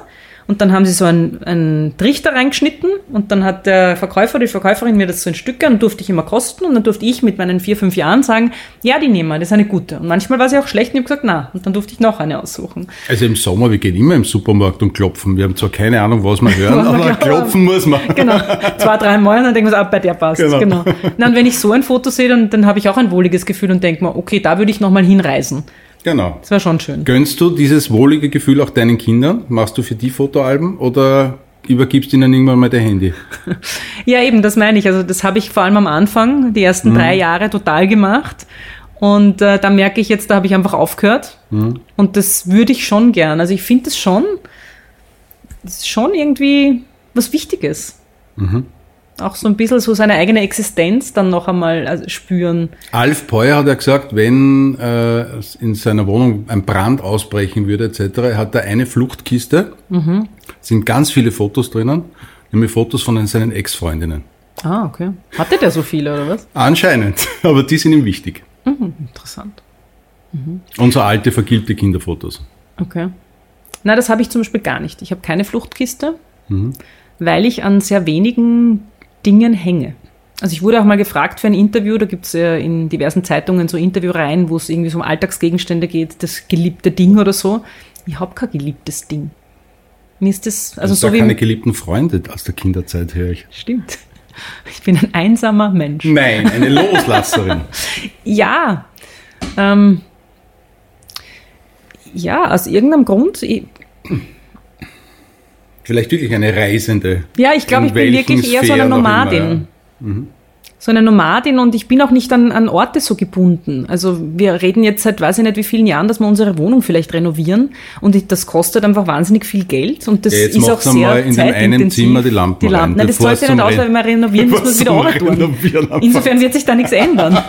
Und dann haben sie so einen, einen Trichter reingeschnitten und dann hat der Verkäufer, die Verkäuferin mir das so in Stücke und durfte ich immer kosten und dann durfte ich mit meinen vier, fünf Jahren sagen, ja, die nehmen wir, das ist eine gute. Und manchmal war sie auch schlecht und ich habe gesagt, na, und dann durfte ich noch eine aussuchen. Also im Sommer, wir gehen immer im Supermarkt und klopfen. Wir haben zwar keine Ahnung, was wir hören, was aber glaubt, klopfen muss man. Genau, zwei, drei Mal und dann denken wir, ah, bei der passt. Genau. genau. Na, und wenn ich so ein Foto sehe, dann, dann habe ich auch ein wohliges Gefühl und denke mir, okay, da würde ich nochmal hinreisen. Genau. Das war schon schön. Gönnst du dieses wohlige Gefühl auch deinen Kindern? Machst du für die Fotoalben oder übergibst ihnen irgendwann mal dein Handy? Ja, eben, das meine ich. Also das habe ich vor allem am Anfang, die ersten mhm. drei Jahre total gemacht. Und äh, da merke ich jetzt, da habe ich einfach aufgehört. Mhm. Und das würde ich schon gern. Also ich finde es schon, das ist schon irgendwie was Wichtiges. Mhm. Auch so ein bisschen so seine eigene Existenz dann noch einmal spüren. Alf Peuer hat ja gesagt, wenn äh, in seiner Wohnung ein Brand ausbrechen würde et cetera, hat er eine Fluchtkiste, mhm. sind ganz viele Fotos drinnen, nämlich Fotos von seinen Ex-Freundinnen. Ah, okay. Hatte der so viele oder was? Anscheinend, aber die sind ihm wichtig. Mhm, interessant. Mhm. Und so alte, vergilbte Kinderfotos. Okay. Na, das habe ich zum Beispiel gar nicht. Ich habe keine Fluchtkiste, mhm. weil ich an sehr wenigen Dingen hänge. Also ich wurde auch mal gefragt für ein Interview, da gibt es ja in diversen Zeitungen so Interviewreihen, wo es irgendwie so um Alltagsgegenstände geht, das geliebte Ding oder so. Ich habe kein geliebtes Ding. Mir ist das, also so wie... Ich habe keine geliebten Freunde aus der Kinderzeit, höre ich. Stimmt. Ich bin ein einsamer Mensch. Nein, eine Loslasserin. Ja. Ähm, ja, aus irgendeinem Grund... Ich, vielleicht wirklich eine Reisende. Ja, ich glaube, ich bin wirklich eher so eine Nomadin. Mhm. So eine Nomadin und ich bin auch nicht an, an Orte so gebunden. Also wir reden jetzt seit weiß ich nicht wie vielen Jahren, dass wir unsere Wohnung vielleicht renovieren und ich, das kostet einfach wahnsinnig viel Geld und das ja, ist auch sehr zeitintensiv. Jetzt macht in dem einen Zimmer die Lampen, die Lampen rein. Nein, das zahlt ja nicht aus, weil wenn wir renovieren, müssen wir es wieder runter. Insofern wird sich da nichts ändern.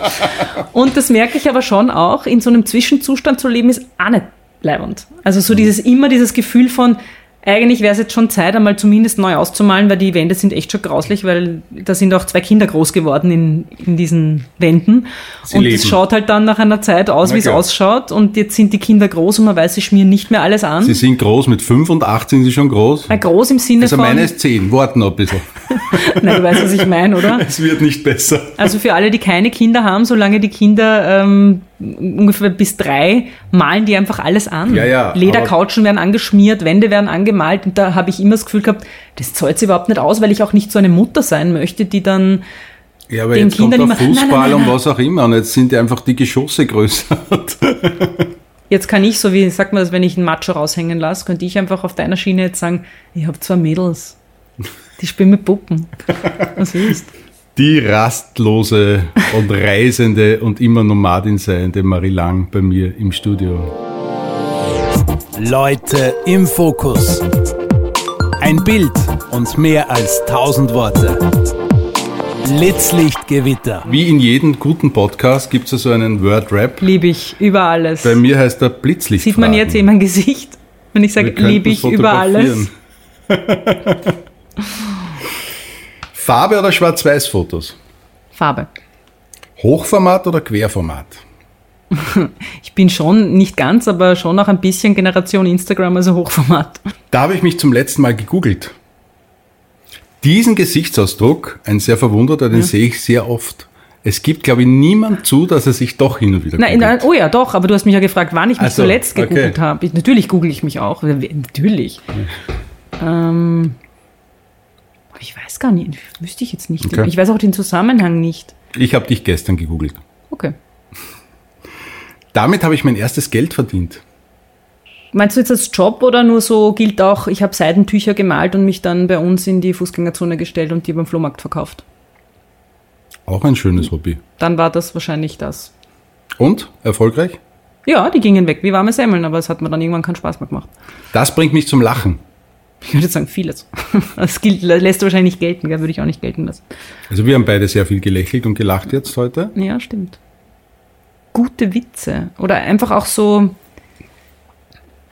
Und das merke ich aber schon auch, in so einem Zwischenzustand zu leben ist auch nicht bleibend. Also so dieses immer dieses Gefühl von eigentlich wäre es jetzt schon Zeit, einmal zumindest neu auszumalen, weil die Wände sind echt schon grauslich, weil da sind auch zwei Kinder groß geworden in, in diesen Wänden. Sie und es schaut halt dann nach einer Zeit aus, wie es ausschaut. Und jetzt sind die Kinder groß und man weiß, sie schmieren nicht mehr alles an. Sie sind groß, mit fünf und acht sind sie schon groß. Na, groß im Sinne also von... Also meine ist zehn, warten noch ein bisschen. Nein, du weißt, was ich meine, oder? Es wird nicht besser. Also für alle, die keine Kinder haben, solange die Kinder... Ähm, ungefähr bis drei, malen die einfach alles an. Ja, ja, Ledercouchen werden angeschmiert, Wände werden angemalt und da habe ich immer das Gefühl gehabt, das zahlt sich überhaupt nicht aus, weil ich auch nicht so eine Mutter sein möchte, die dann ja, aber den jetzt Kindern kommt der immer... Fußball nein, nein, nein, nein. und was auch immer und jetzt sind die einfach die Geschosse größer. Jetzt kann ich, so wie sagt man das, wenn ich einen Macho raushängen lasse, könnte ich einfach auf deiner Schiene jetzt sagen, ich habe zwei Mädels, die spielen mit Puppen. Was willst du? Die rastlose und reisende und immer Nomadin seiende Mari Lang bei mir im Studio. Leute im Fokus. Ein Bild und mehr als tausend Worte. Blitzlichtgewitter. Wie in jedem guten Podcast gibt es so also einen Word-Rap. Lieb ich über alles. Bei mir heißt er Blitzlichtfragen. Sieht man jetzt in meinem Gesicht, wenn ich sage, lieb ich über alles? Farbe oder Schwarz-Weiß-Fotos? Farbe. Hochformat oder Querformat? Ich bin schon, nicht ganz, aber schon noch ein bisschen Generation Instagram, also Hochformat. Da habe ich mich zum letzten Mal gegoogelt. Diesen Gesichtsausdruck, ein sehr verwunderter, den ja. sehe ich sehr oft. Es gibt, glaube ich, niemand zu, dass er sich doch hin und wieder googelt. Nein, oh ja, doch, aber du hast mich ja gefragt, wann ich mich also, zuletzt gegoogelt okay. habe. Ich, natürlich google ich mich auch, natürlich. Ja. Ähm... Ich weiß gar nicht, wüsste ich jetzt nicht. Okay. Ich weiß auch den Zusammenhang nicht. Ich habe dich gestern gegoogelt. Okay. Damit habe ich mein erstes Geld verdient. Meinst du jetzt als Job oder nur so gilt auch, ich habe Seidentücher gemalt und mich dann bei uns in die Fußgängerzone gestellt und die beim Flohmarkt verkauft? Auch ein schönes Hobby. Dann war das wahrscheinlich das. Und? Erfolgreich? Ja, die gingen weg wie warme Semmeln, aber es hat mir dann irgendwann keinen Spaß mehr gemacht. Das bringt mich zum Lachen. Ich würde sagen, vieles. Das gilt, lässt du wahrscheinlich nicht gelten, gell? Würde ich auch nicht gelten lassen. Also wir haben beide sehr viel gelächelt und gelacht jetzt heute. Ja, stimmt. Gute Witze. Oder einfach auch so,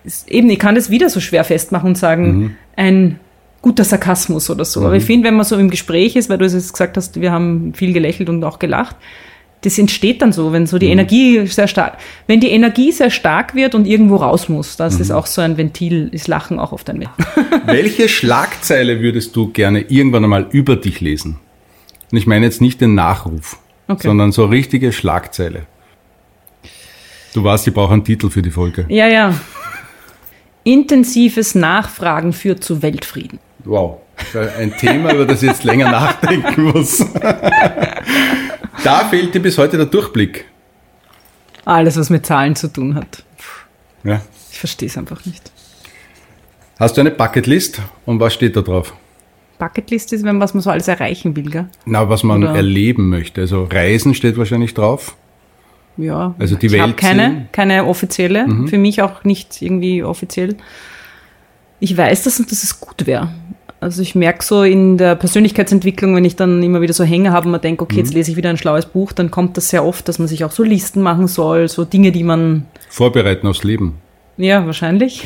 ist, eben, ich kann das wieder so schwer festmachen und sagen, mhm. ein guter Sarkasmus oder so. Mhm. Aber ich finde, wenn man so im Gespräch ist, weil du es jetzt gesagt hast, wir haben viel gelächelt und auch gelacht, das entsteht dann so, wenn so die mhm. Energie sehr stark, wenn die Energie sehr stark wird und irgendwo raus muss, das mhm. ist auch so ein Ventil, ist Lachen auch oft ein Ventil. Welche Schlagzeile würdest du gerne irgendwann einmal über dich lesen? Und ich meine jetzt nicht den Nachruf, okay. sondern so richtige Schlagzeile. Du weißt, ich brauche einen Titel für die Folge. Ja, ja. Intensives Nachfragen führt zu Weltfrieden. Wow, ein Thema, über das ich jetzt länger nachdenken muss. Da fehlt dir bis heute der Durchblick. Alles, was mit Zahlen zu tun hat. Ja. Ich verstehe es einfach nicht. Hast du eine Bucketlist und was steht da drauf? Bucketlist ist, wenn was man so alles erreichen will, gell? Na, was man Oder? erleben möchte. Also Reisen steht wahrscheinlich drauf. Ja, also die ich habe keine, keine offizielle. Mhm. Für mich auch nicht irgendwie offiziell. Ich weiß das und dass es gut wäre. Also ich merke so in der Persönlichkeitsentwicklung, wenn ich dann immer wieder so Hänger habe und man denkt, okay, jetzt lese ich wieder ein schlaues Buch, dann kommt das sehr oft, dass man sich auch so Listen machen soll, so Dinge, die man... Vorbereiten aufs Leben. Ja, wahrscheinlich.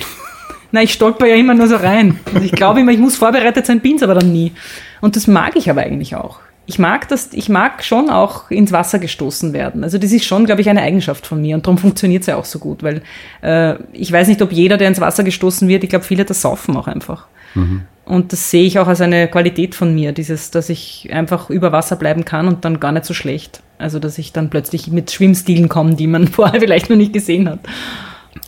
Nein, ich stolper ja immer nur so rein. Also ich glaube immer, ich muss vorbereitet sein, bin's aber dann nie. Und das mag ich aber eigentlich auch. Ich mag das, ich mag schon auch ins Wasser gestoßen werden. Also das ist schon, glaube ich, eine Eigenschaft von mir und darum funktioniert es ja auch so gut, weil äh, ich weiß nicht, ob jeder, der ins Wasser gestoßen wird, ich glaube, viele das saufen auch einfach. Mhm. Und das sehe ich auch als eine Qualität von mir, dieses, dass ich einfach über Wasser bleiben kann und dann gar nicht so schlecht. Also, dass ich dann plötzlich mit Schwimmstilen komme, die man vorher vielleicht noch nicht gesehen hat.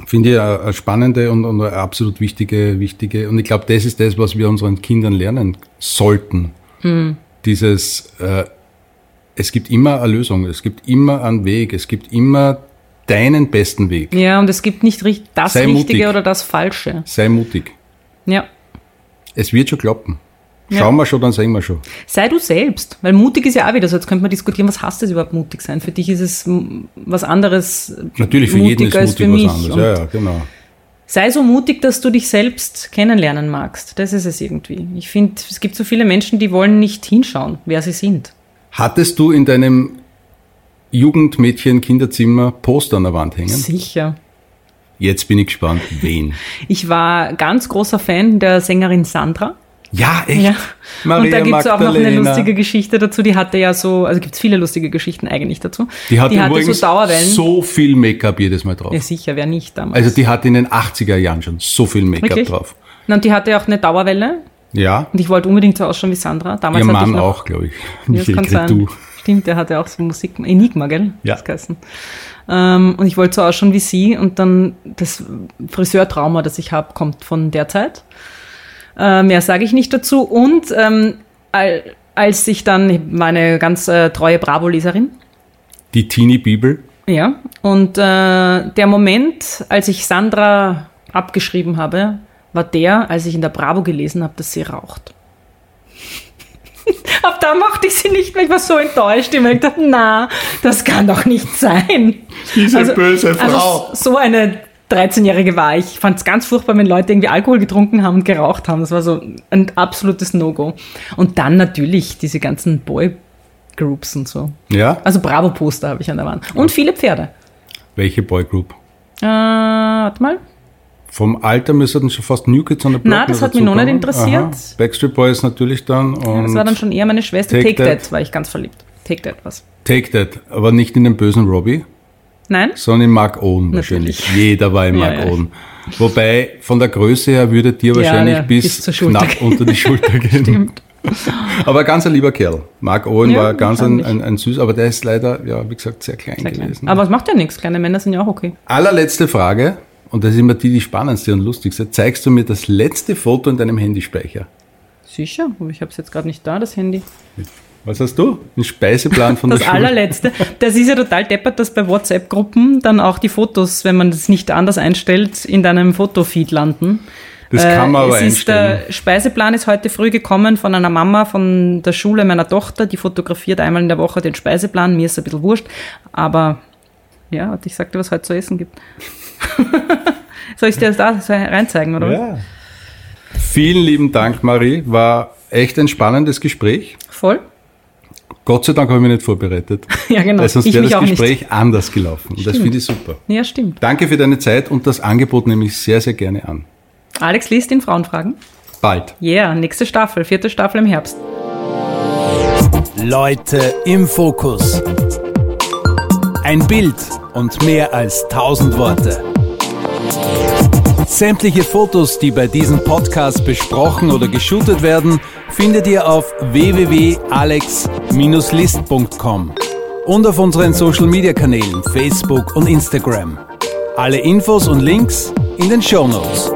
Finde ich eine spannende und eine absolut wichtige, wichtige. Und ich glaube, das ist das, was wir unseren Kindern lernen sollten. Hm. Dieses, äh, es gibt immer eine Lösung, es gibt immer einen Weg, es gibt immer deinen besten Weg. Ja, und es gibt nicht das Sei Richtige mutig. Oder das Falsche. Sei mutig. Ja. Es wird schon klappen. Schauen ja. wir schon, dann sehen wir schon. Sei du selbst, weil mutig ist ja auch wieder so. Jetzt könnte man diskutieren, was heißt das überhaupt mutig sein? Für dich ist es was anderes. Natürlich, für jeden ist mutig was anderes. Ja, ja, genau. Sei so mutig, dass du dich selbst kennenlernen magst. Das ist es irgendwie. Ich finde, es gibt so viele Menschen, die wollen nicht hinschauen, wer sie sind. Hattest du in deinem Jugendmädchen-Kinderzimmer Poster an der Wand hängen? Sicher. Jetzt bin ich gespannt, wen. Ich war ganz großer Fan der Sängerin Sandra. Ja, echt? Ja. Maria Und da gibt es auch noch eine lustige Geschichte dazu. Die hatte ja so, also gibt es viele lustige Geschichten eigentlich dazu. Die hatte, die hatte so Dauerwellen. So viel Make-up jedes Mal drauf. Ja, sicher, wer nicht damals. Also die hatte in den achtziger Jahren schon so viel Make-up Wirklich? drauf. Und die hatte auch eine Dauerwelle. Ja. Und ich wollte unbedingt so ausschauen wie Sandra. Damals Ihr Mann ich noch, auch, glaube ich. Michael ja, das kann sein. Stimmt, der hatte auch so Musik, Enigma, gell? Ja. Das geheißen. Ähm, und ich wollte so ausschauen wie sie und dann das Friseurtrauma, das ich habe, kommt von der Zeit. Äh, mehr sage ich nicht dazu. Und ähm, als ich dann, meine ganz äh, treue Bravo-Leserin. Die Teenie-Bibel. Ja, und äh, der Moment, als ich Sandra abgeschrieben habe, war der, als ich in der Bravo gelesen habe, dass sie raucht. Ab da mochte ich sie nicht mehr, ich war so enttäuscht. Ich habe gedacht, na, das kann doch nicht sein. Diese also, böse Frau. Also so eine dreizehnjährige war ich. Ich fand es ganz furchtbar, wenn Leute irgendwie Alkohol getrunken haben und geraucht haben. Das war so ein absolutes No-Go. Und dann natürlich diese ganzen Boy-Groups und so. Ja. Also Bravo-Poster habe ich an der Wand. Und viele Pferde. Welche Boy-Group? Äh, warte mal. Vom Alter müssten schon fast New Kids on the Block. Nein, das hat mich noch nicht interessiert. Aha. Backstreet Boys natürlich dann. Und ja, das war dann schon eher meine Schwester. Take, Take That. That war ich ganz verliebt. Take That was. Take That, aber nicht in den bösen Robbie. Nein. Sondern in Mark Owen wahrscheinlich. Natürlich. Jeder war in Mark ja, ja. Owen. Wobei, von der Größe her würde dir wahrscheinlich ja, ja. bis, bis knapp unter die Schulter gehen. Stimmt. Aber ganz ein lieber Kerl. Mark Owen ja, war ganz ein, ein, ein süß, aber der ist leider, ja, wie gesagt, sehr klein sehr gewesen. Klein. Aber es macht ja nichts, kleine Männer sind ja auch okay. Allerletzte Frage. Und das ist immer die, die spannendste und lustigste. Zeigst du mir das letzte Foto in deinem Handyspeicher? Sicher, aber ich habe es jetzt gerade nicht da, das Handy. Was hast du? Ein Speiseplan von der Schule. Das allerletzte. Das ist ja total deppert, dass bei WhatsApp-Gruppen dann auch die Fotos, wenn man das nicht anders einstellt, in deinem Fotofeed landen. Das kann man äh, aber es ist, einstellen. Der Speiseplan ist heute früh gekommen von einer Mama von der Schule meiner Tochter. Die fotografiert einmal in der Woche den Speiseplan. Mir ist ein bisschen wurscht. Aber ja, ich sagte, was es heute zu essen gibt. Soll ich dir das da so reinzeigen, oder? Ja. Vielen lieben Dank, Mari. War echt ein spannendes Gespräch. Voll. Gott sei Dank habe ich mich nicht vorbereitet. Ja, genau. Weil sonst ich wäre das Gespräch nicht. Anders gelaufen. Und stimmt. Das finde ich super. Ja, stimmt. Danke für deine Zeit und das Angebot nehme ich sehr, sehr gerne an. Alex Liszt in Frauenfragen. Bald. Yeah, nächste Staffel, vierte Staffel im Herbst. Leute im Fokus. Ein Bild und mehr als tausend Worte. Sämtliche Fotos, die bei diesem Podcast besprochen oder geshootet werden, findet ihr auf w w w punkt alex dash list punkt com und auf unseren Social Media Kanälen Facebook und Instagram. Alle Infos und Links in den Shownotes.